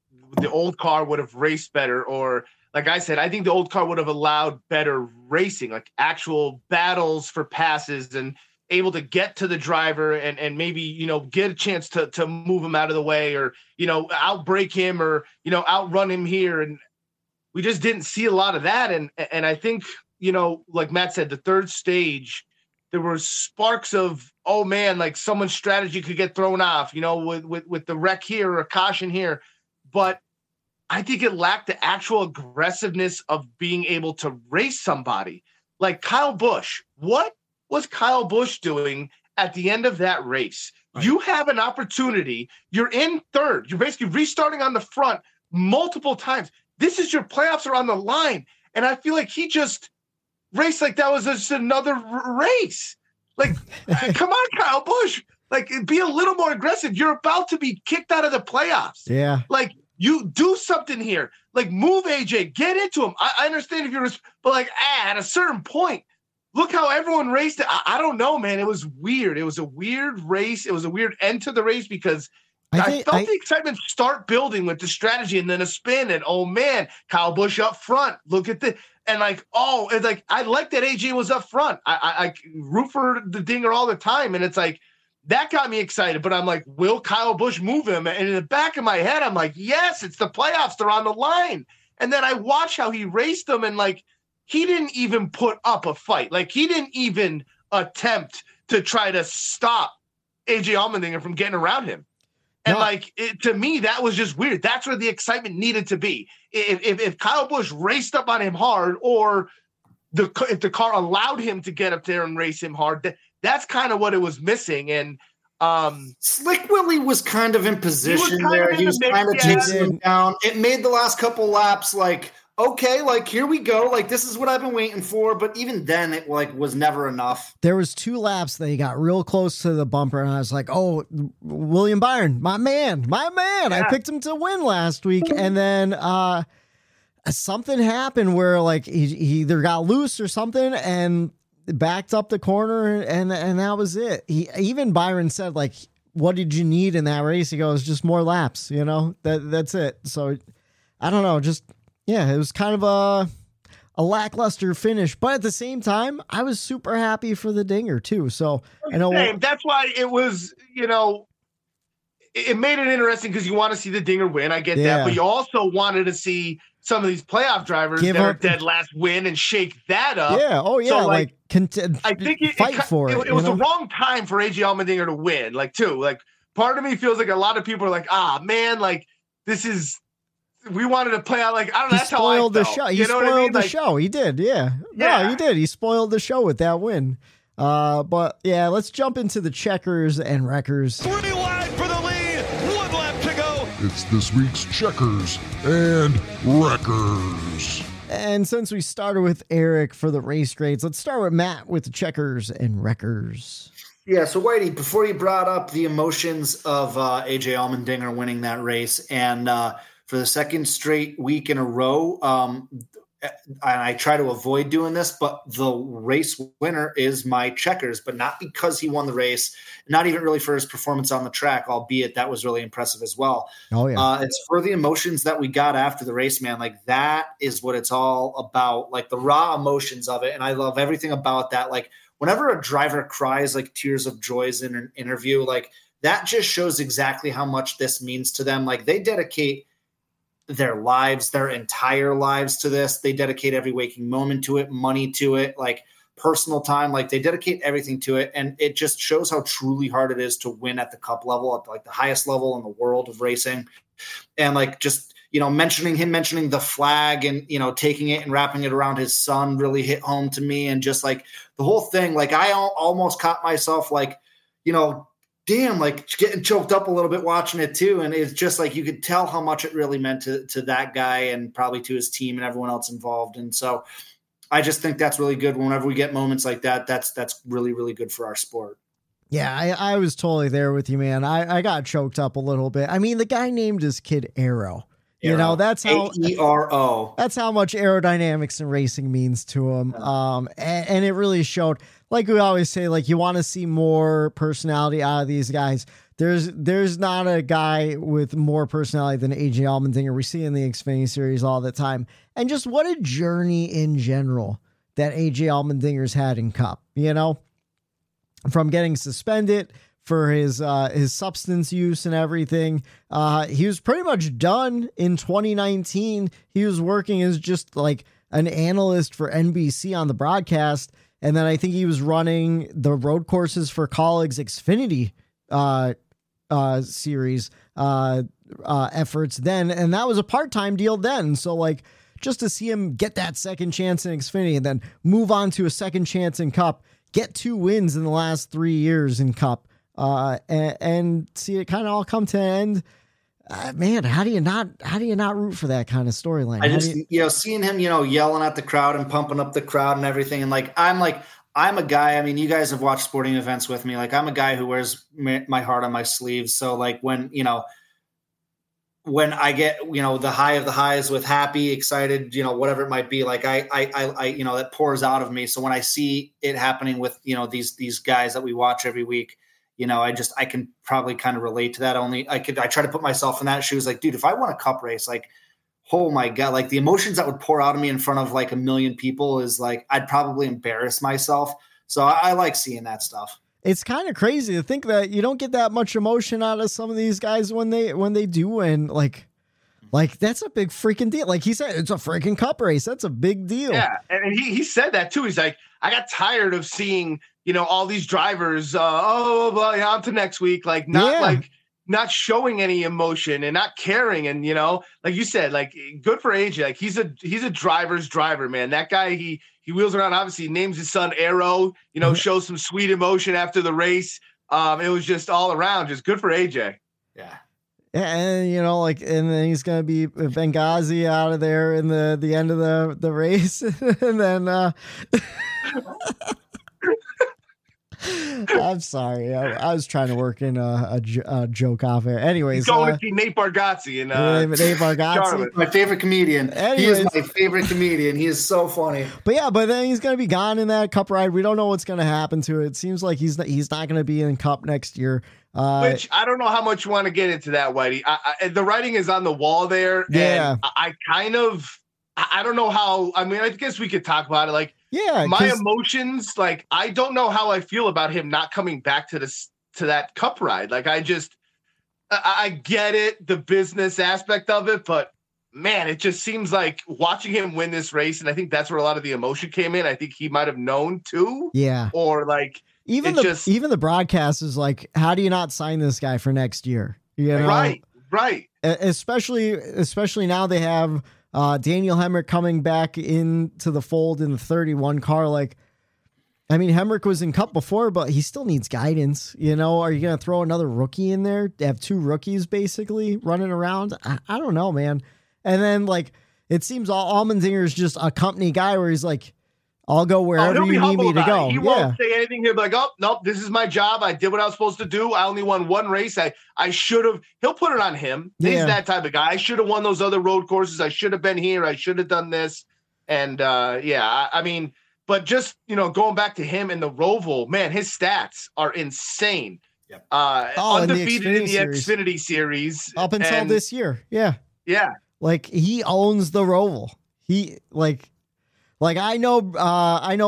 the old car would have raced better, or like I said, I think the old car would have allowed better racing, like actual battles for passes and able to get to the driver and maybe, you know, get a chance to move him out of the way or, you know, outbreak him or, you know, outrun him here. And we just didn't see a lot of that. And I think, you know, like Matt said, the third stage, there were sparks of, oh man, like someone's strategy could get thrown off, you know, with the wreck here or a caution here. But I think it lacked the actual aggressiveness of being able to race somebody like Kyle Busch. What was Kyle Busch doing at the end of that race? Right. You have an opportunity. You're in third. You're basically restarting on the front multiple times. This is your playoffs are on the line. And I feel like he just raced like that was just another race. Like, come on, Kyle Busch. Like, be a little more aggressive. You're about to be kicked out of the playoffs. Yeah. Like, you do something here. Like, move AJ. Get into him. I understand if you're – but, like, at a certain point, look how everyone raced it. I don't know, man. It was weird. It was a weird race. It was a weird end to the race because I felt the excitement start building with the strategy and then a spin. And, oh, man, Kyle Busch up front. Look at the – and like, oh, it's like, I like that AJ was up front. I root for the dinger all the time. And it's like, that got me excited. But I'm like, will Kyle Busch move him? And in the back of my head, I'm like, yes, it's the playoffs. They're on the line. And then I watch how he raced them. And like, he didn't even put up a fight. Like he didn't even attempt to try to stop AJ Allmendinger from getting around him. And like, to me, that was just weird. That's where the excitement needed to be. If Kyle Busch raced up on him hard or if the car allowed him to get up there and race him hard, that's kind of what it was missing. And Slick Willie was kind of in position there. He was kind of chasing him down. It made the last couple laps like, okay, like here we go. Like this is what I've been waiting for. But even then, it like was never enough. There was two laps that he got real close to the bumper, and I was like, "Oh, William Byron, my man! Yeah. I picked him to win last week." And then something happened where like he either got loose or something, and backed up the corner, and that was it. Even Byron said, "Like, what did you need in that race?" He goes, "Just more laps, you know. That's it." So I don't know, just. Yeah, it was kind of a lackluster finish, but at the same time, I was super happy for the dinger too. So I know that's why it was, you know, it made it interesting because you want to see the dinger win. I get that, but you also wanted to see some of these playoff drivers that are dead last win and shake that up. Yeah. Oh yeah. So, I think it was the wrong time for AJ Allmendinger to win. Like too, like part of me feels like a lot of people are like, ah, man, like this is, we wanted to play out like, I don't know. That's how I felt. He spoiled the show. He spoiled the show. He did. Yeah. No, he did. He spoiled the show with that win. But yeah, let's jump into the checkers and wreckers. 3 wide for the lead. 1 lap to go. It's this week's checkers and wreckers. And since we started with Eric for the race grades, let's start with Matt with the checkers and wreckers. Yeah, so Whitey, before you brought up the emotions of AJ Allmendinger winning that race and for the second straight week in a row, and I try to avoid doing this, but the race winner is my checkers, but not because he won the race, not even really for his performance on the track, albeit that was really impressive as well. Oh, yeah. It's for the emotions that we got after the race, man. Like, that is what it's all about, like the raw emotions of it. And I love everything about that. Like, whenever a driver cries like tears of joys in an interview, like that just shows exactly how much this means to them. Like, they dedicate their lives, their entire lives to this. They dedicate every waking moment to it, money to it, like personal time, like they dedicate everything to it. And it just shows how truly hard it is to win at the cup level, at like the highest level in the world of racing. And like, just, you know, mentioning the flag and, you know, taking it and wrapping it around his son really hit home to me. And just like the whole thing, like I almost caught myself like, you know, damn, like getting choked up a little bit watching it too. And it's just like, you could tell how much it really meant to that guy and probably to his team and everyone else involved. And so I just think that's really good. Whenever we get moments like that, that's really, really good for our sport. Yeah. I was totally there with you, man. I got choked up a little bit. I mean, the guy named his kid Arrow. You know, that's how Aero. That's how much aerodynamics and racing means to him. And it really showed. Like we always say, like you want to see more personality out of these guys. There's not a guy with more personality than AJ Allmendinger. We see in the Xfinity Series all the time. And just what a journey in general that AJ Allmendinger's had in Cup. You know, from getting suspended for his substance use and everything. He was pretty much done in 2019. He was working as just like an analyst for NBC on the broadcast. And then I think he was running the road courses for colleagues Xfinity series efforts then. And that was a part-time deal then. So like just to see him get that second chance in Xfinity and then move on to a second chance in Cup, get 2 wins in the last 3 years in Cup. And see it kind of all come to an end, man. How do you not root for that kind of storyline? I just, you know, seeing him, you know, yelling at the crowd and pumping up the crowd and everything. And like, I'm a guy, I mean, you guys have watched sporting events with me. Like I'm a guy who wears my heart on my sleeve. So like when I get, you know, the high of the highs with happy, excited, you know, whatever it might be, like I you know, that pours out of me. So when I see it happening with, you know, these guys that we watch every week, you know, I can probably kind of relate to that. Only I try to put myself in that shoes. Like, dude, if I won a cup race, like, oh my God, like the emotions that would pour out of me in front of like a million people is like, I'd probably embarrass myself. So I like seeing that stuff. It's kind of crazy to think that you don't get that much emotion out of some of these guys when they do. And like that's a big freaking deal. Like he said, it's a freaking cup race. That's a big deal. Yeah. And he said that too. He's like, I got tired of seeing, you know, all these drivers, on to next week, like not showing any emotion and not caring. And, you know, like you said, like good for AJ, like he's a driver's driver, man. That guy, he wheels around, obviously names his son Arrow, you know, shows some sweet emotion after the race. It was just all around, just good for AJ. Yeah. And, you know, like, and then he's going to be Benghazi out of there in the end of the race. And then, I'm sorry. I was trying to work in a joke off air. Anyways, going to see Nate Bargatze and Nate Bargatze, my favorite comedian. Anyways. He is my favorite comedian. He is so funny. But yeah, but then he's going to be gone in that cup ride. We don't know what's going to happen to it. It seems like he's not going to be in cup next year. Which I don't know how much you want to get into that, Whitey. The writing is on the wall there. Yeah, and I kind of I don't know how, I mean, I guess we could talk about it. Like, yeah, my emotions, like, I don't know how I feel about him not coming back to this, to that Cup ride. Like, I just, I get it, the business aspect of it, but man, it just seems like watching him win this race. And I think that's where a lot of the emotion came in. I think he might've known too. Yeah. Or like, even the broadcast is like, how do you not sign this guy for next year? You know? Right. Right. Especially now they have, Daniel Hemrick coming back into the fold in the 31 car. Like, I mean, Hemrick was in Cup before, but he still needs guidance. You know, are you going to throw another rookie in there? Have two rookies basically running around? I don't know, man. And then, like, it seems Allmendinger is just a company guy where he's like, I'll go wherever you need me to go. He won't say anything. He'll be like, oh, nope, this is my job. I did what I was supposed to do. I only won one race. I should have. He'll put it on him. He's that type of guy. I should have won those other road courses. I should have been here. I should have done this. And, I mean, but just, you know, going back to him and the Roval, man, his stats are insane. Yep. Undefeated in the Xfinity series. Up until this year. Yeah. Yeah. Like, he owns the Roval. He, like I know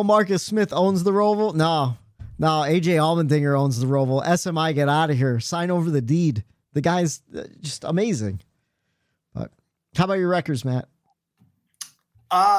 Marcus Smith owns the Roval. No, AJ Allmendinger owns the Roval. SMI, get out of here. Sign over the deed. The guy's just amazing. But how about your records, Matt?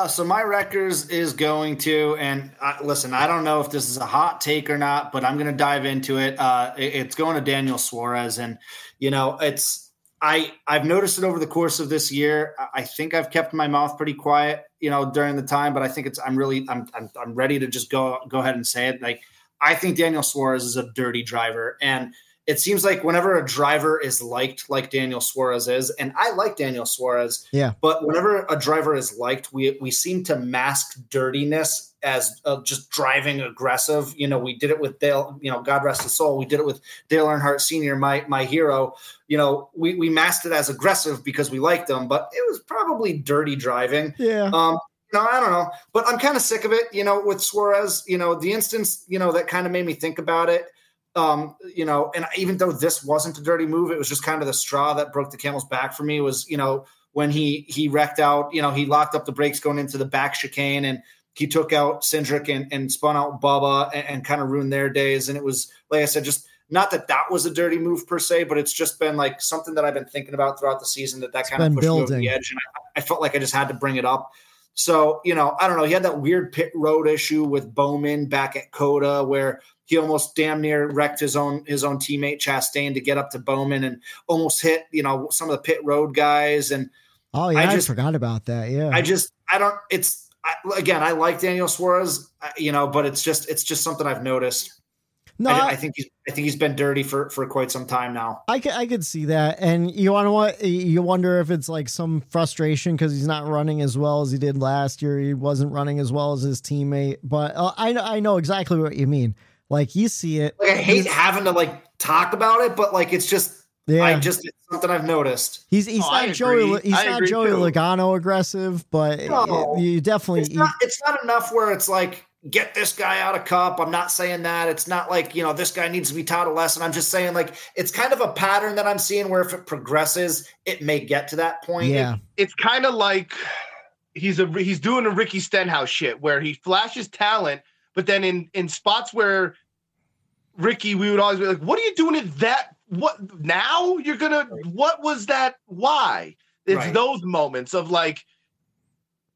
So my records is going to, and listen, I don't know if this is a hot take or not, but I'm going to dive into it. It's going to Daniel Suarez, and you know, it's, I've noticed it over the course of this year. I think I've kept my mouth pretty quiet, you know, during the time, but I think it's, I'm ready to just go ahead and say it. Like, I think Daniel Suarez is a dirty driver, and it seems like whenever a driver is liked, like Daniel Suarez is, and I like Daniel Suarez, but whenever a driver is liked, we seem to mask dirtiness as just driving aggressive. You know, we did it with Dale, you know, God rest his soul. We did it with Dale Earnhardt Sr., my hero. You know, we masked it as aggressive because we liked them, but it was probably dirty driving. Yeah. No, I don't know, but I'm kind of sick of it, you know, with Suarez. You know, the instance, you know, that kind of made me think about it. You know, and even though this wasn't a dirty move, it was just kind of the straw that broke the camel's back for me. Was, you know, when he wrecked out, you know, he locked up the brakes going into the back chicane, and he took out Cindric and spun out Bubba and kind of ruined their days. And it was, like I said, just not that was a dirty move per se, but it's just been like something that I've been thinking about throughout the season that kind of pushed me over the edge. And I felt like I just had to bring it up. So, you know, I don't know. He had that weird pit road issue with Bowman back at Coda where he almost damn near wrecked his own teammate Chastain to get up to Bowman and almost hit, you know, some of the pit road guys. And oh, yeah, I forgot about that. Yeah. I like Daniel Suarez, you know, but it's just something I've noticed. No, I think he's been dirty for quite some time now. I could see that. And you wonder if it's like some frustration because he's not running as well as he did last year. He wasn't running as well as his teammate, but I know exactly what you mean. Like, you see it. Like, I hate having to like talk about it, but like, it's just, yeah. It's something I've noticed. He's not Joey Logano aggressive, but no, you definitely. It's not enough where it's like, get this guy out of Cup. I'm not saying that. It's not like, you know, this guy needs to be taught a lesson. I'm just saying, like, it's kind of a pattern that I'm seeing where if it progresses, it may get to that point. Yeah, it's kind of like he's doing a Ricky Stenhouse shit where he flashes talent, but then in spots where Ricky, we would always be like, what are you doing at that? What now? You're gonna, what was that? Why? It's right. Those moments of like,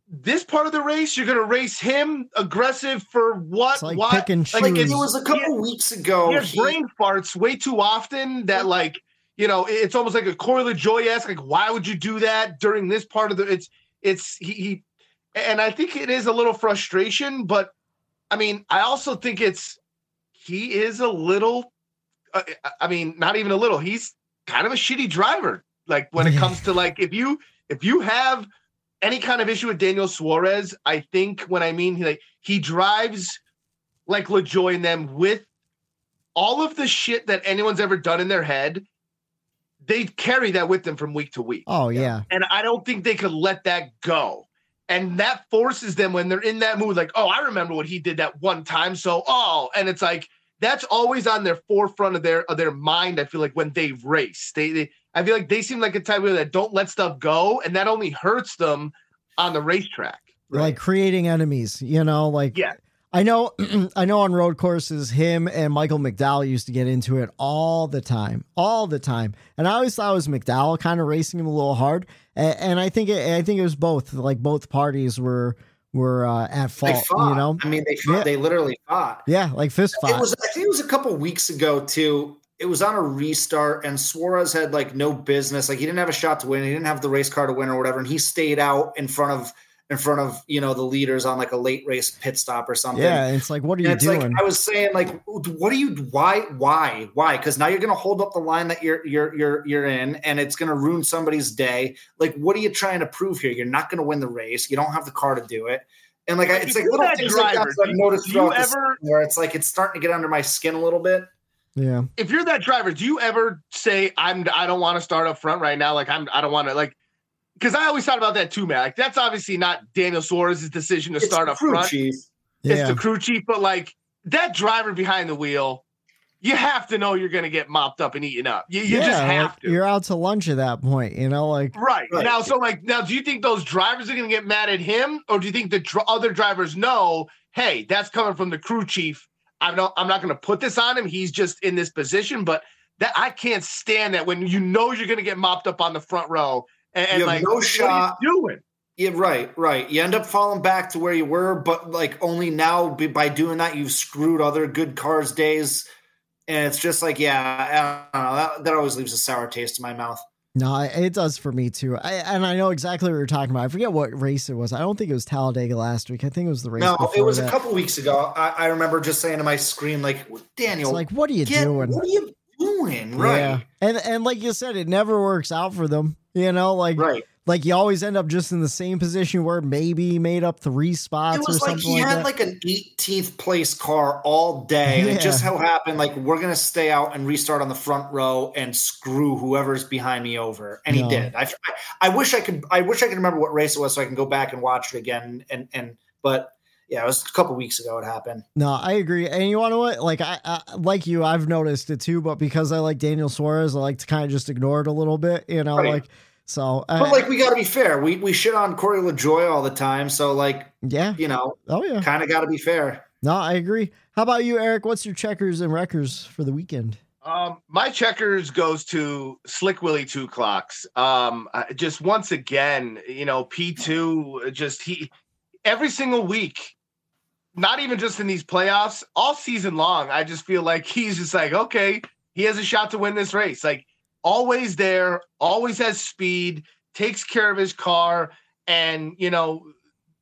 this part of the race, you're going to race him aggressive for what? It's like why? Pick and choose. Like, it was a couple weeks ago. He has brain farts way too often that, like, you know, it's almost like a Corey LaJoie-esque. Like, why would you do that during this part of the? He and I think it is a little frustration, but I mean, I also think he is a little. I mean, not even a little. He's kind of a shitty driver. Like, when it comes to like, if you have any kind of issue with Daniel Suarez, I think when I mean like he drives like LaJoie and them with all of the shit that anyone's ever done in their head, they carry that with them from week to week. Oh, yeah. And I don't think they could let that go. And that forces them when they're in that mood, like, oh, I remember what he did that one time. So, and it's like, that's always on their forefront of their mind. I feel like when they race, I feel like they seem like a type of people that don't let stuff go, and that only hurts them on the racetrack. Right? Like creating enemies, you know, like, yeah. I know on road courses, him and Michael McDowell used to get into it all the time. And I always thought it was McDowell kind of racing him a little hard. And I think it was both, like both parties were at fault, you know? I mean, they literally fought. Yeah. Like fist fight. I think it was a couple weeks ago too. It was on a restart and Suarez had like no business. Like he didn't have a shot to win. He didn't have the race car to win or whatever. And he stayed out in front of, you know, the leaders on like a late race pit stop or something. Yeah. It's like, what are you doing? Like, I was saying like, why? Cause now you're going to hold up the line that you're in and it's going to ruin somebody's day. Like, what are you trying to prove here? You're not going to win the race. You don't have the car to do it. And like, it's like little things like that I've noticed throughout the season where it's like, it's starting to get under my skin a little bit. Yeah. If you're that driver, do you ever say, I don't want to start up front right now. Like I don't want to like, because I always thought about that too, man. Like that's obviously not Daniel Suarez's decision to start up front. Chief. Yeah. It's the crew chief, but like that driver behind the wheel, you have to know you're going to get mopped up and eaten up. You just have to. You're out to lunch at that point, you know, like right. Now. So like now, do you think those drivers are going to get mad at him, or do you think the other drivers know, hey, that's coming from the crew chief? I'm not going to put this on him. He's just in this position, but that I can't stand that when you know you're going to get mopped up on the front row. And like, no shot. What are you doing? Yeah, right. You end up falling back to where you were, but like only now by doing that, you've screwed other good cars' days. And it's just like, yeah, I don't know. That always leaves a sour taste in my mouth. No, it does for me too. I know exactly what you're talking about. I forget what race it was. I don't think it was Talladega last week. I think it was the race. No, it was a couple weeks ago. I remember just saying to my screen, like, Daniel, it's like, what are you doing? What are you doing? Right. Yeah. And like you said, it never works out for them. You know, like, right. Like you always end up just in the same position where maybe you made up 3 spots or something like that. It was like he had like an 18th place car all day. Yeah. And it just so happened, like, we're going to stay out and restart on the front row and screw whoever's behind me over. And he did. I wish I could remember what race it was so I can go back and watch it again. But yeah, it was a couple weeks ago it happened. No, I agree. And you want to what? Like, I like you, I've noticed it too, but because I like Daniel Suarez, I like to kind of just ignore it a little bit, you know, right. Like, so, but like, we got to be fair. We shit on Corey LaJoie all the time. So like, yeah, you know, kind of got to be fair. No, I agree. How about you, Eric? What's your checkers and wreckers for the weekend? My checkers goes to Slick Willie 2 Clocks. Just once again, you know, P2, just every single week, not even just in these playoffs, all season long, I just feel like he's just like, okay, he has a shot to win this race. Like, always there, always has speed, takes care of his car. And, you know,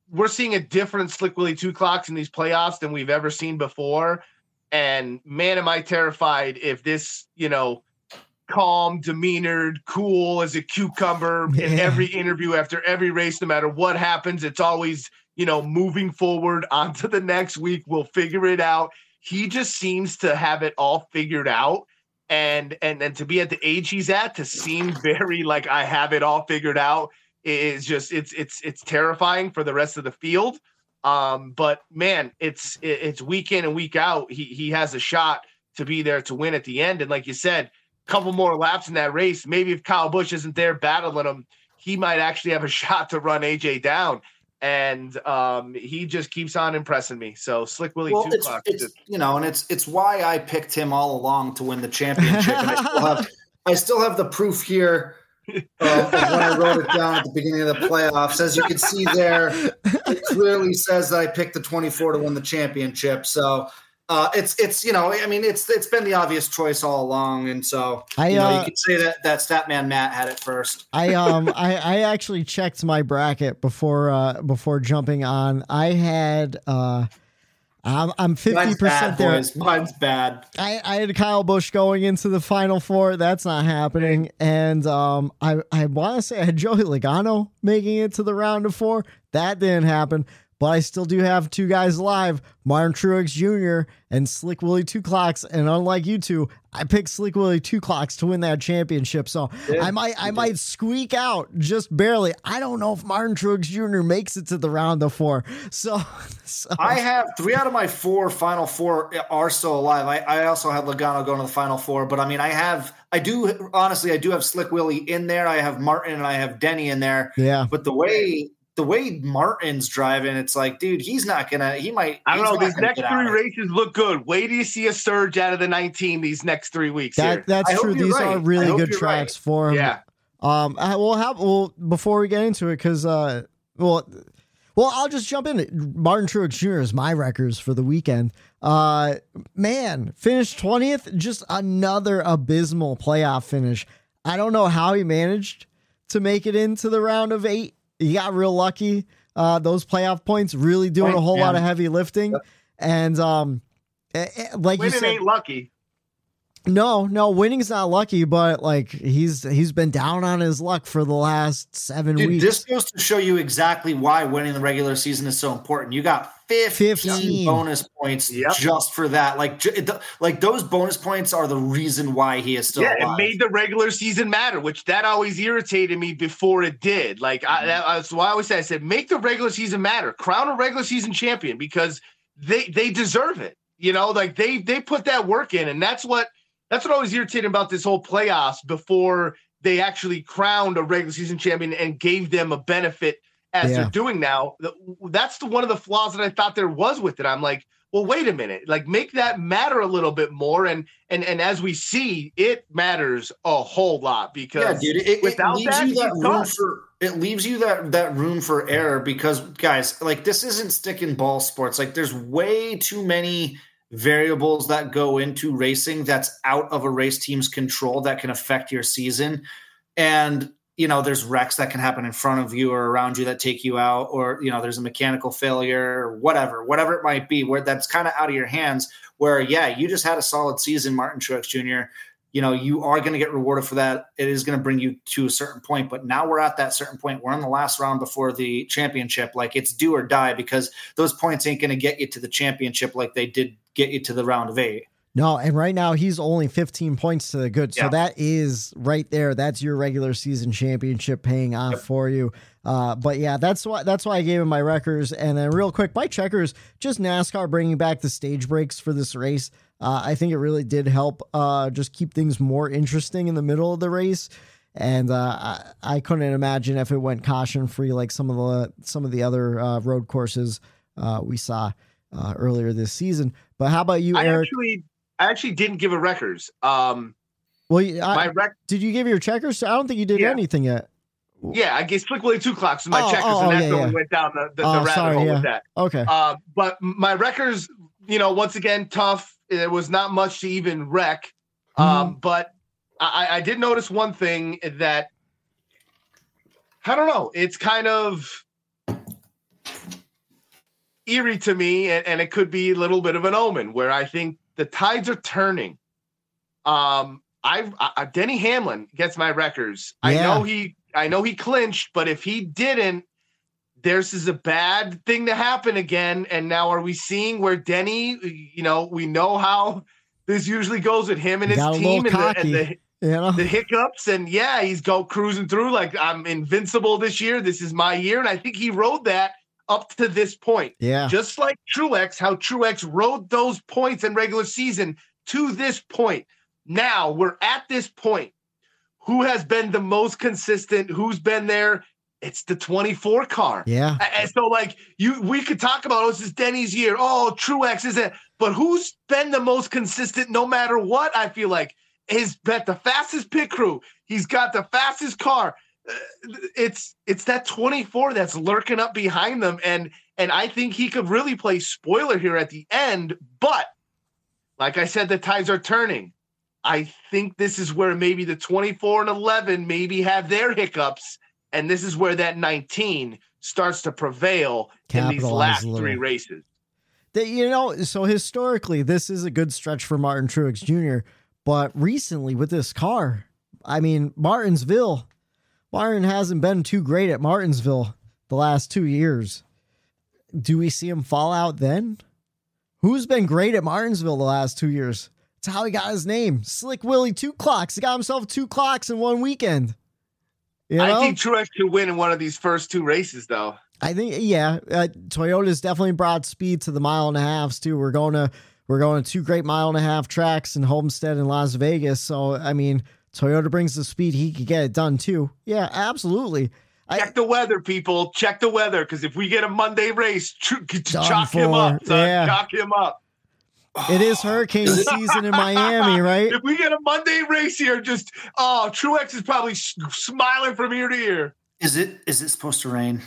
we're seeing a different Slick Willie 2 Clocks in these playoffs than we've ever seen before. And man, am I terrified if this, you know, calm, demeanored, cool as a cucumber in every interview after every race, no matter what happens, it's always, you know, moving forward onto the next week. We'll figure it out. He just seems to have it all figured out. And to be at the age he's at, to seem very like I have it all figured out is just it's terrifying for the rest of the field. But man, it's week in and week out. He has a shot to be there to win at the end. And like you said, a couple more laps in that race. Maybe if Kyle Busch isn't there battling him, he might actually have a shot to run AJ down. And he just keeps on impressing me. So Slick Willie 2 Clocks. You know, and it's why I picked him all along to win the championship. And I still have the proof here of when I wrote it down at the beginning of the playoffs. As you can see there, it clearly says that I picked the 24 to win the championship. So it's you know, I mean, it's been the obvious choice all along. And so you can say that Statman Matt had it first. I actually checked my bracket before jumping on. I had, I'm 50% mine's bad, there. Boys. Mine's bad. I had Kyle Busch going into the final 4. That's not happening. And, I want to say I had Joey Logano making it to the round of 4. That didn't happen. But I still do have 2 guys live, Martin Truex Jr. and Slick Willie 2 Clocks. And unlike you two, I picked Slick Willie 2 Clocks to win that championship. So yeah, I might squeak out just barely. I don't know if Martin Truex Jr. makes it to the round of 4. So I have 3 out of my 4 final 4 are still alive. I also have Logano going to the final 4, but I mean, I do have Slick Willie in there. I have Martin and I have Denny in there. Yeah. But the way the way Martin's driving, it's like, dude, he's not going to – he might – I don't know. These next three races look good. Wait till you see a surge out of the 19 these next 3 weeks. That's true. These are really good tracks for him. Yeah. Before we get into it, because I'll just jump in. Martin Truex Jr. is my records for the weekend. Finished 20th, just another abysmal playoff finish. I don't know how he managed to make it into the round of 8. He got real lucky. Those playoff points really doing a whole lot of heavy lifting. Yep. And like winning you said, ain't lucky. No, winning's not lucky, but like he's been down on his luck for the last 7 weeks. This goes to show you exactly why winning the regular season is so important. You got 15 bonus points just for that. Like those bonus points are the reason why he is still alive. It made the regular season matter, which that always irritated me before it did. Like that's why I always said, make the regular season matter. Crown a regular season champion because they deserve it. You know, like they put that work in, and that's what always irritated about this whole playoffs before they actually crowned a regular season champion and gave them a benefit as they're doing now. That's one of the flaws that I thought there was with it. I'm like, well, wait a minute, like make that matter a little bit more. And as we see, it matters a whole lot because it leaves you that room for error because guys, like this isn't stick and ball sports. Like there's way too many variables that go into racing that's out of a race team's control that can affect your season. And you know, there's wrecks that can happen in front of you or around you that take you out, or, you know, there's a mechanical failure or whatever it might be, where that's kind of out of your hands where, you just had a solid season, Martin Truex Jr. You know, you are going to get rewarded for that. It is going to bring you to a certain point, but now we're at that certain point. We're in the last round before the championship. Like it's do or die because those points ain't going to get you to the championship like they did get you to the round of 8. No, and right now he's only 15 points to the good. So that is right there. That's your regular season championship paying off for you. That's why I gave him my wreckers. And then real quick, my checkers, just NASCAR bringing back the stage breaks for this race. I think it really did help just keep things more interesting in the middle of the race. And I couldn't imagine if it went caution free like some of the other road courses we saw earlier this season. But how about you, Eric? I actually didn't give a records. Did you give your checkers? I don't think you did anything yet. Yeah, I gave Slick Willie 2 clocks with my checkers, and that's when we went down the rabbit hole with that. Okay. But my records, you know, once again, tough. There was not much to even wreck. But I did notice one thing that, I don't know, it's kind of eerie to me, and it could be a little bit of an omen where I think the tides are turning. Denny Hamlin gets my records. Yeah. I know he clinched, but if he didn't, this is a bad thing to happen again. And now are we seeing where Denny, you know, we know how this usually goes with him and his team and the hiccups. And he's go cruising through like I'm invincible this year. This is my year. And I think he rode that up to this point. Yeah. Just like Truex, how Truex rode those points in regular season to this point. Now we're at this point. Who has been the most consistent? Who's been there? It's the 24 car. Yeah. And so like we could talk about, this is Denny's year. Oh, Truex isn't, but who's been the most consistent no matter what? I feel like he's got the fastest pit crew. He's got the fastest car. It's that 24 that's lurking up behind them. And I think he could really play spoiler here at the end, but like I said, the tides are turning. I think this is where maybe the 24 and 11 maybe have their hiccups. And this is where that 19 starts to prevail in these last three races. So historically, this is a good stretch for Martin Truex Jr. But recently with this car, I mean, Martin hasn't been too great at Martinsville the last 2 years. Do we see him fall out then? Who's been great at Martinsville the last 2 years? That's how he got his name. Slick Willie 2 clocks. He got himself 2 clocks in one weekend. You know? I think Truex could win in one of these first 2 races, though. I think, Toyota's definitely brought speed to the 1.5 miles too. We're going to 2 great 1.5 mile tracks in Homestead and Las Vegas. So I mean, Toyota brings the speed; he could get it done too. Yeah, absolutely. Check the weather, people. Check the weather, because if we get a Monday race, chalk him up. Yeah. Chalk him up. It is hurricane season in Miami, right? If we get a Monday race here, just Truex is probably smiling from ear to ear. Is it supposed to rain?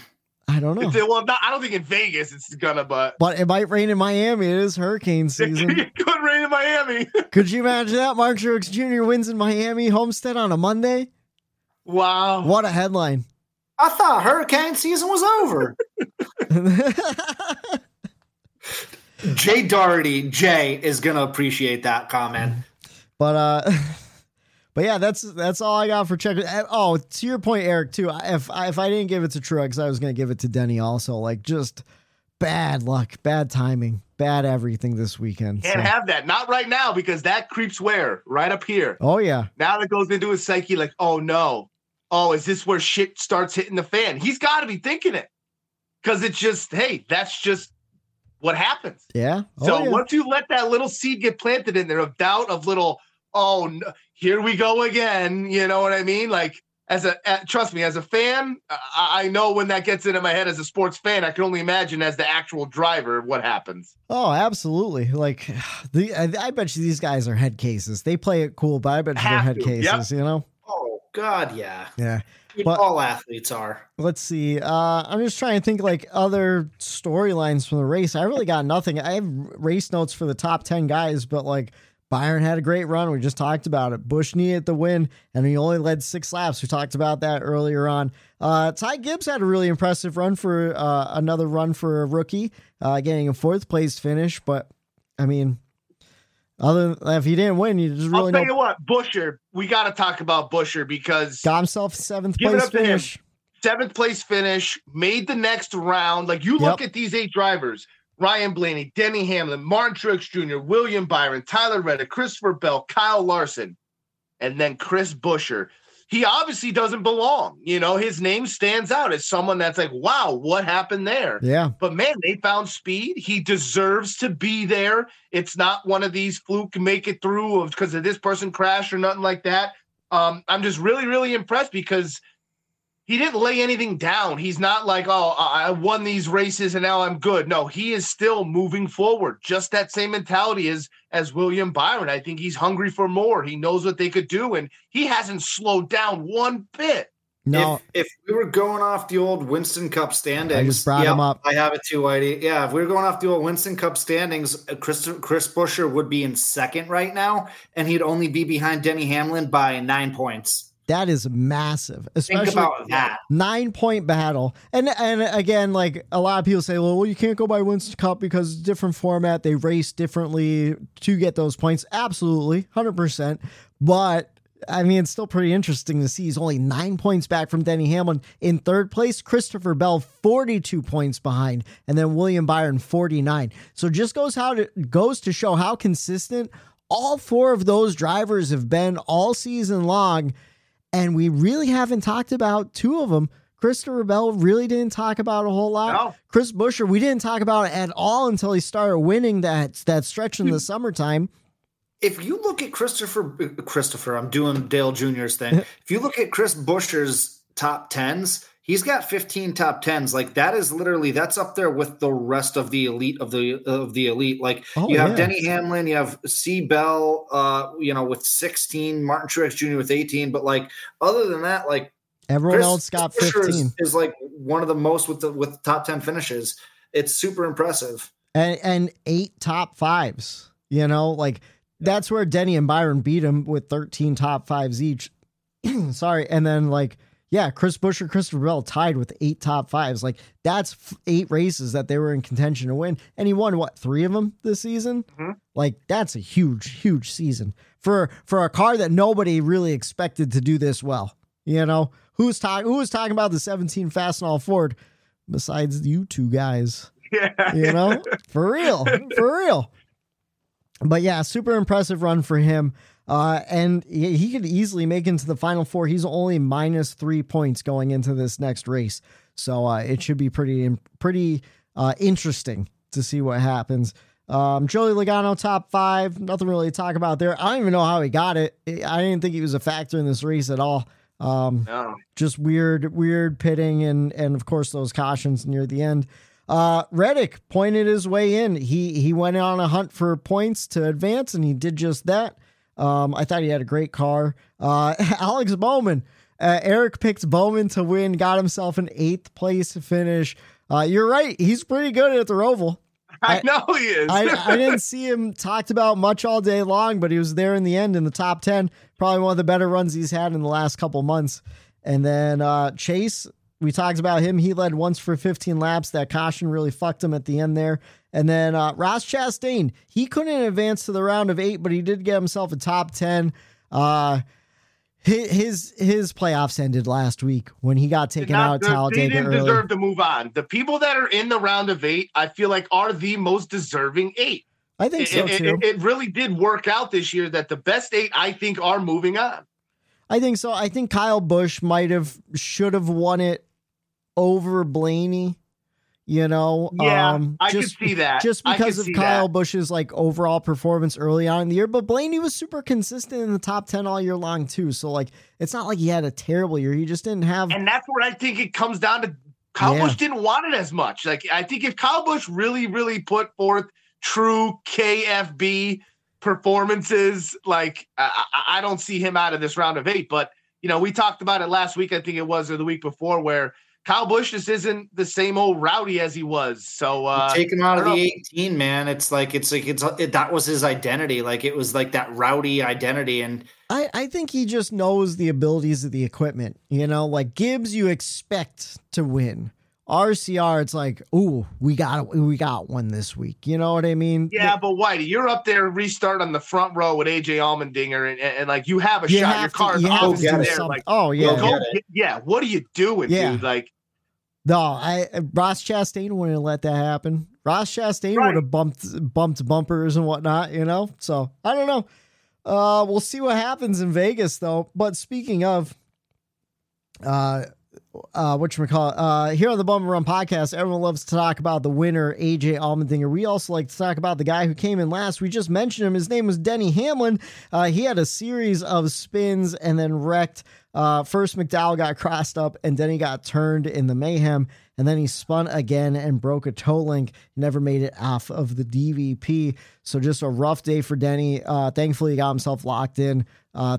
I don't know. I don't think in Vegas it's gonna, but it might rain in Miami. It is hurricane season. It could rain in Miami. Could you imagine that? Martin Truex Jr. wins in Miami, Homestead on a Monday. Wow! What a headline! I thought hurricane season was over. Jay Daugherty, Jay is gonna appreciate that comment. But yeah, that's all I got for check. Oh, to your point, Eric, too. If I didn't give it to Truex, I was gonna give it to Denny also. Like, just bad luck, bad timing, bad everything this weekend. Can't have that. Not right now, because that creeps where? Right up here. Oh yeah. Now that goes into his psyche, like, oh no. Oh, is this where shit starts hitting the fan? He's gotta be thinking it. Cause it's just, hey, that's just what happens. Yeah. Oh, so once you let that little seed get planted in there of doubt, of little, oh no, here we go again. You know what I mean? Like, trust me, as a fan, I know when that gets into my head as a sports fan. I can only imagine as the actual driver what happens. Oh, absolutely. Like, I bet you these guys are head cases. They play it cool, but I bet you they're head cases, you know? Oh God. Yeah. Yeah. But all athletes are. Let's see. I'm just trying to think like other storylines from the race. I really got nothing. I have race notes for the top 10 guys, but like, Byron had a great run. We just talked about it. Busch needed the win, and he only led 6 laps. We talked about that earlier on. Ty Gibbs had a really impressive run for another run for a rookie, getting a 4th place finish. But I mean, other than if he didn't win, you just really. I'll tell you what, Buescher. We got to talk about Buescher because got himself 7th place finish. 7th place finish, made the next round. Like, you look at these 8 drivers. Ryan Blaney, Denny Hamlin, Martin Truex Jr., William Byron, Tyler Reddick, Christopher Bell, Kyle Larson, and then Chris Buescher. He obviously doesn't belong. You know, his name stands out as someone that's like, wow, what happened there? Yeah. But man, they found speed. He deserves to be there. It's not one of these fluke make it through because of this person crashed or nothing like that. I'm just really, really impressed because he didn't lay anything down. He's not like, oh, I won these races and now I'm good. No, he is still moving forward. Just that same mentality as William Byron. I think he's hungry for more. He knows what they could do, and he hasn't slowed down one bit. No, if we were going off the old Winston Cup standings, I just brought him up. I have it too, Whitey. Yeah, if we were going off the old Winston Cup standings, Chris Buescher would be in 2nd right now, and he'd only be behind Denny Hamlin by 9 points. That is massive, especially think about that 9-point battle. And again, like a lot of people say, well, you can't go by Winston Cup because it's a different format. They race differently to get those points. Absolutely. 100%. But I mean, it's still pretty interesting to see. He's only 9 points back from Denny Hamlin in 3rd place, Christopher Bell, 42 points behind, and then William Byron, 49. So just goes to show how consistent all 4 of those drivers have been all season long. And we really haven't talked about 2 of them. Christopher Bell really didn't talk about a whole lot. No. Chris Buescher, we didn't talk about at all until he started winning that stretch in the summertime. If you look at Christopher, I'm doing Dale Jr.'s thing. If you look at Chris Buescher's top 10s, he's got 15 top 10s. Like, that is literally, that's up there with the rest of the elite of the elite. Like, you have Denny Hamlin, you have C. Bell, with 16, Martin Truex Jr. with 18. But like, other than that, like everyone else got 15. Is like one of the most with top 10 finishes. It's super impressive. And 8 top 5s, you know, like that's where Denny and Byron beat him with 13 top 5s each. Sorry. And then like, yeah, Chris Buescher, Christopher Bell tied with 8 top 5s. Like, that's 8 races that they were in contention to win. And he won, what, 3 of them this season? Mm-hmm. Like, that's a huge, huge season for a car that nobody really expected to do this well. You know, who was talking about the 17 Fastenal Ford besides you 2 guys? Yeah. You know, for real. But yeah, super impressive run for him. And he could easily make into the final 4. He's only -3 points going into this next race. So, it should be pretty interesting to see what happens. Joey Logano, top 5, nothing really to talk about there. I don't even know how he got it. I didn't think he was a factor in this race at all. Just weird pitting and of course those cautions near the end. Reddick pointed his way in. He went on a hunt for points to advance, and he did just that. I thought he had a great car. Alex Bowman, Eric picked Bowman to win, got himself an 8th place finish. You're right. He's pretty good at the Roval. I know he is. I didn't see him talked about much all day long, but he was there in the end in the top 10. Probably one of the better runs he's had in the last couple months. And then Chase, we talked about him. He led once for 15 laps. That caution really fucked him at the end there. And then Ross Chastain, he couldn't advance to the round of 8, but he did get himself a top 10. His playoffs ended last week when he got taken out at Talladega. They didn't deserve to move on. The people that are in the round of 8, I feel like, are the most deserving 8. I think so too. It really did work out this year that the best 8, I think, are moving on. I think so. I think Kyle Busch should have won it over Blaney. You know, I could see that just because of Kyle Busch's overall performance early on in the year, but Blaney was super consistent in the top 10 all year long too. So it's not like he had a terrible year. He just didn't have, and that's where I think it comes down to Kyle Busch didn't want it as much. I think if Kyle Busch really, really put forth true KFB performances, I don't see him out of this round of 8, but we talked about it last week. I think it was, or the week before, where Kyle Busch just isn't the same old rowdy as he was. So take him out of the 18, man. That was his identity. It was that rowdy identity. And I think he just knows the abilities of the equipment, Gibbs, you expect to win. RCR, it's ooh, we got one this week. You know what I mean? Yeah, but Whitey, you're up there restart on the front row with AJ Allmendinger, and you have a shot. Your car is obviously there. What are you doing, dude? Ross Chastain wouldn't let that happen. Ross Chastain would have bumped bumpers and whatnot. So I don't know. We'll see what happens in Vegas, though. But speaking of, here on the Bummer Run podcast, everyone loves to talk about the winner, AJ Allmendinger. We also like to talk about the guy who came in last. We just mentioned him. His name was Denny Hamlin. He had a series of spins and then wrecked. First, McDowell got crossed up and Denny got turned in the mayhem. And then he spun again and broke a toe link. Never made it off of the DVP. So just a rough day for Denny. Thankfully, he got himself locked in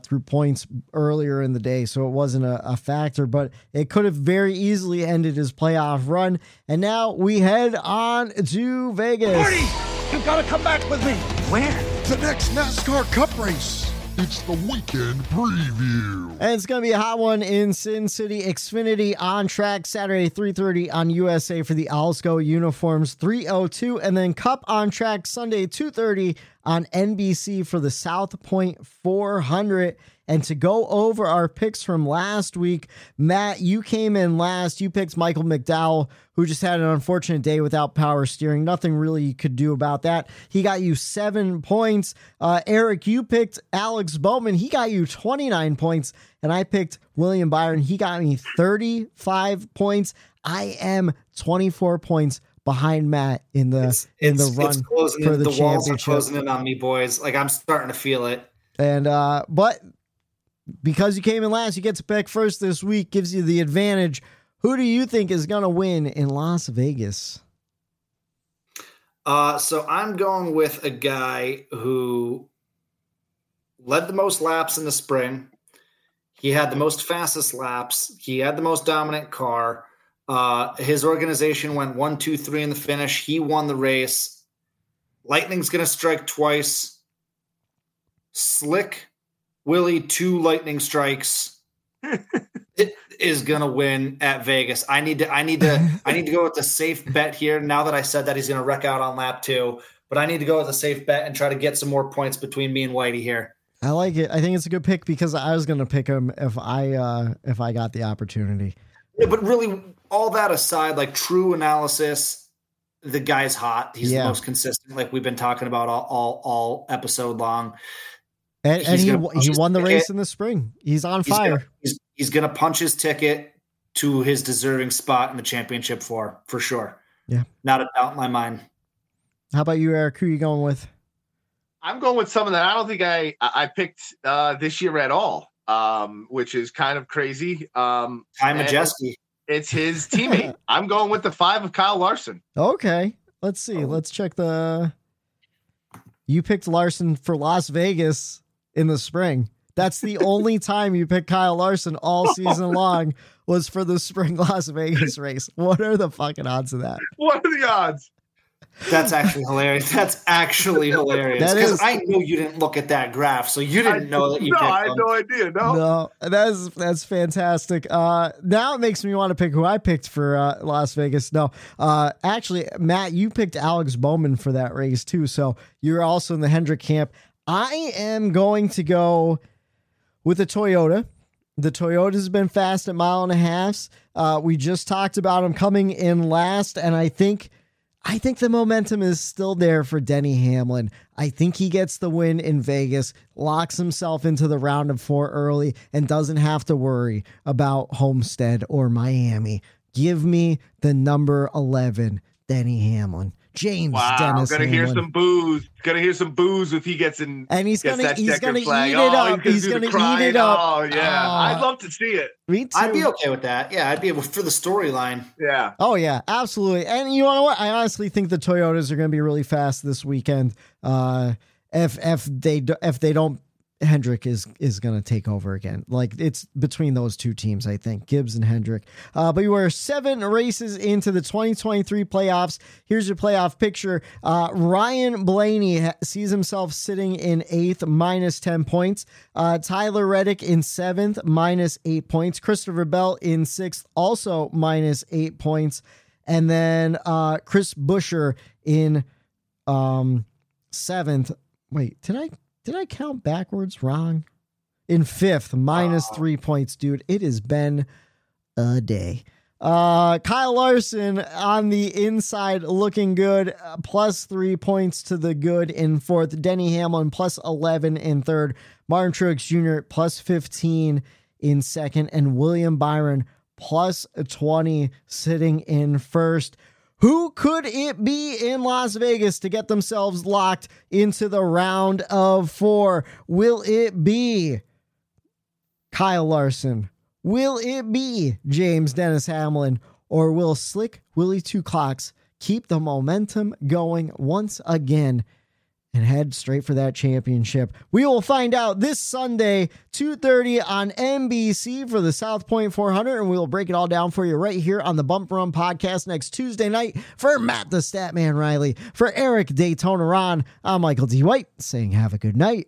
through points earlier in the day. So it wasn't a factor, but it could have very easily ended his playoff run. And now we head on to Vegas. Marty, you've got to come back with me. Where? The next NASCAR Cup race. It's the weekend preview. And it's going to be a hot one in Sin City. Xfinity on track Saturday, 3:30 on USA for the Alsco uniforms, 3:02. And then Cup on track Sunday, 2:30 on NBC for the South Point 400. And to go over our picks from last week, Matt, you came in last. You picked Michael McDowell, who just had an unfortunate day without power steering. Nothing really you could do about that. He got you 7 points. Eric, you picked Alex Bowman. He got you 29 points. And I picked William Byron. He got me 35 points. I am 24 points behind Matt in the run for the championship. The walls are closing in on me, boys. I'm starting to feel it. And but because you came in last, you get to pick first this week, gives you the advantage. Who do you think is going to win in Las Vegas? So I'm going with a guy who led the most laps in the spring. He had the most fastest laps. He had the most dominant car. His organization went 1, 2, 3 in the finish. He won the race. Lightning's going to strike twice. Slick Willie, 2 lightning strikes is gonna win at Vegas. I need to go with the safe bet here. Now that I said that he's gonna wreck out on lap 2, but I need to go with a safe bet and try to get some more points between me and Whitey here. I like it. I think it's a good pick because I was gonna pick him if I got the opportunity. Yeah, but really, all that aside, true analysis, the guy's hot. He's the most consistent, we've been talking about all episode long. And he won the race in the spring. He's on fire. He's going to punch his ticket to his deserving spot in the championship for sure. Yeah. Not a doubt in my mind. How about you, Eric? Who are you going with? I'm going with someone that I don't think I picked this year at all. which is kind of crazy. I'm a Jeske. It's his teammate. I'm going with the 5 of Kyle Larson. Okay. Let's see. Let's check the... You picked Larson for Las Vegas in the spring. That's the only time you picked Kyle Larson all season long was for the spring Las Vegas race. What are the fucking odds of that? What are the odds? That's actually hilarious. That's actually hilarious. Because I know you didn't look at that graph, so you didn't know that you picked him. No, I had no idea. No, that's fantastic. Now it makes me want to pick who I picked for Las Vegas. No, actually, Matt, you picked Alex Bowman for that race too, so you're also in the Hendrick camp. I am going to go with a Toyota. The Toyota's been fast at 1.5 miles. We just talked about him coming in last, and I think the momentum is still there for Denny Hamlin. I think he gets the win in Vegas, locks himself into the round of 4 early, and doesn't have to worry about Homestead or Miami. Give me the number 11, Denny Hamlin. James Dennis Hamlin. Gonna hear some boos if he gets in. And he's gonna eat it up. He's gonna eat it up. Oh yeah, I'd love to see it. Me too. I'd be okay with that. Yeah, I'd be able for the storyline. Yeah. Oh yeah, absolutely. And you know what? I honestly think the Toyotas are gonna be really fast this weekend. If they don't, Hendrick is going to take over again. Like, it's between those two teams, I think, Gibbs and Hendrick. But you are 7 races into the 2023 playoffs. Here's your playoff picture. Ryan Blaney sees himself sitting in 8th, minus 10 points. Tyler Reddick in 7th, minus 8 points. Christopher Bell in 6th, also minus 8 points. And then Chris Buescher in 7th. Wait, did I count backwards wrong? In 5th, minus 3 points, dude. It has been a day. Kyle Larson on the inside looking good, plus 3 points to the good in 4th. Denny Hamlin, plus 11 in 3rd. Martin Truex Jr., plus 15 in 2nd. And William Byron, plus 20 sitting in 1st. Who could it be in Las Vegas to get themselves locked into the round of 4? Will it be Kyle Larson? Will it be James Dennis Hamlin? Or will Slick Willie Two Clocks keep the momentum going once again and head straight for that championship? We will find out this Sunday, 2:30 on NBC for the South Point 400, and we'll break it all down for you right here on the Bump Run Podcast next Tuesday night. For Matt the Statman Riley, for Eric Daytona Ron, I'm Michael D. White saying have a good night.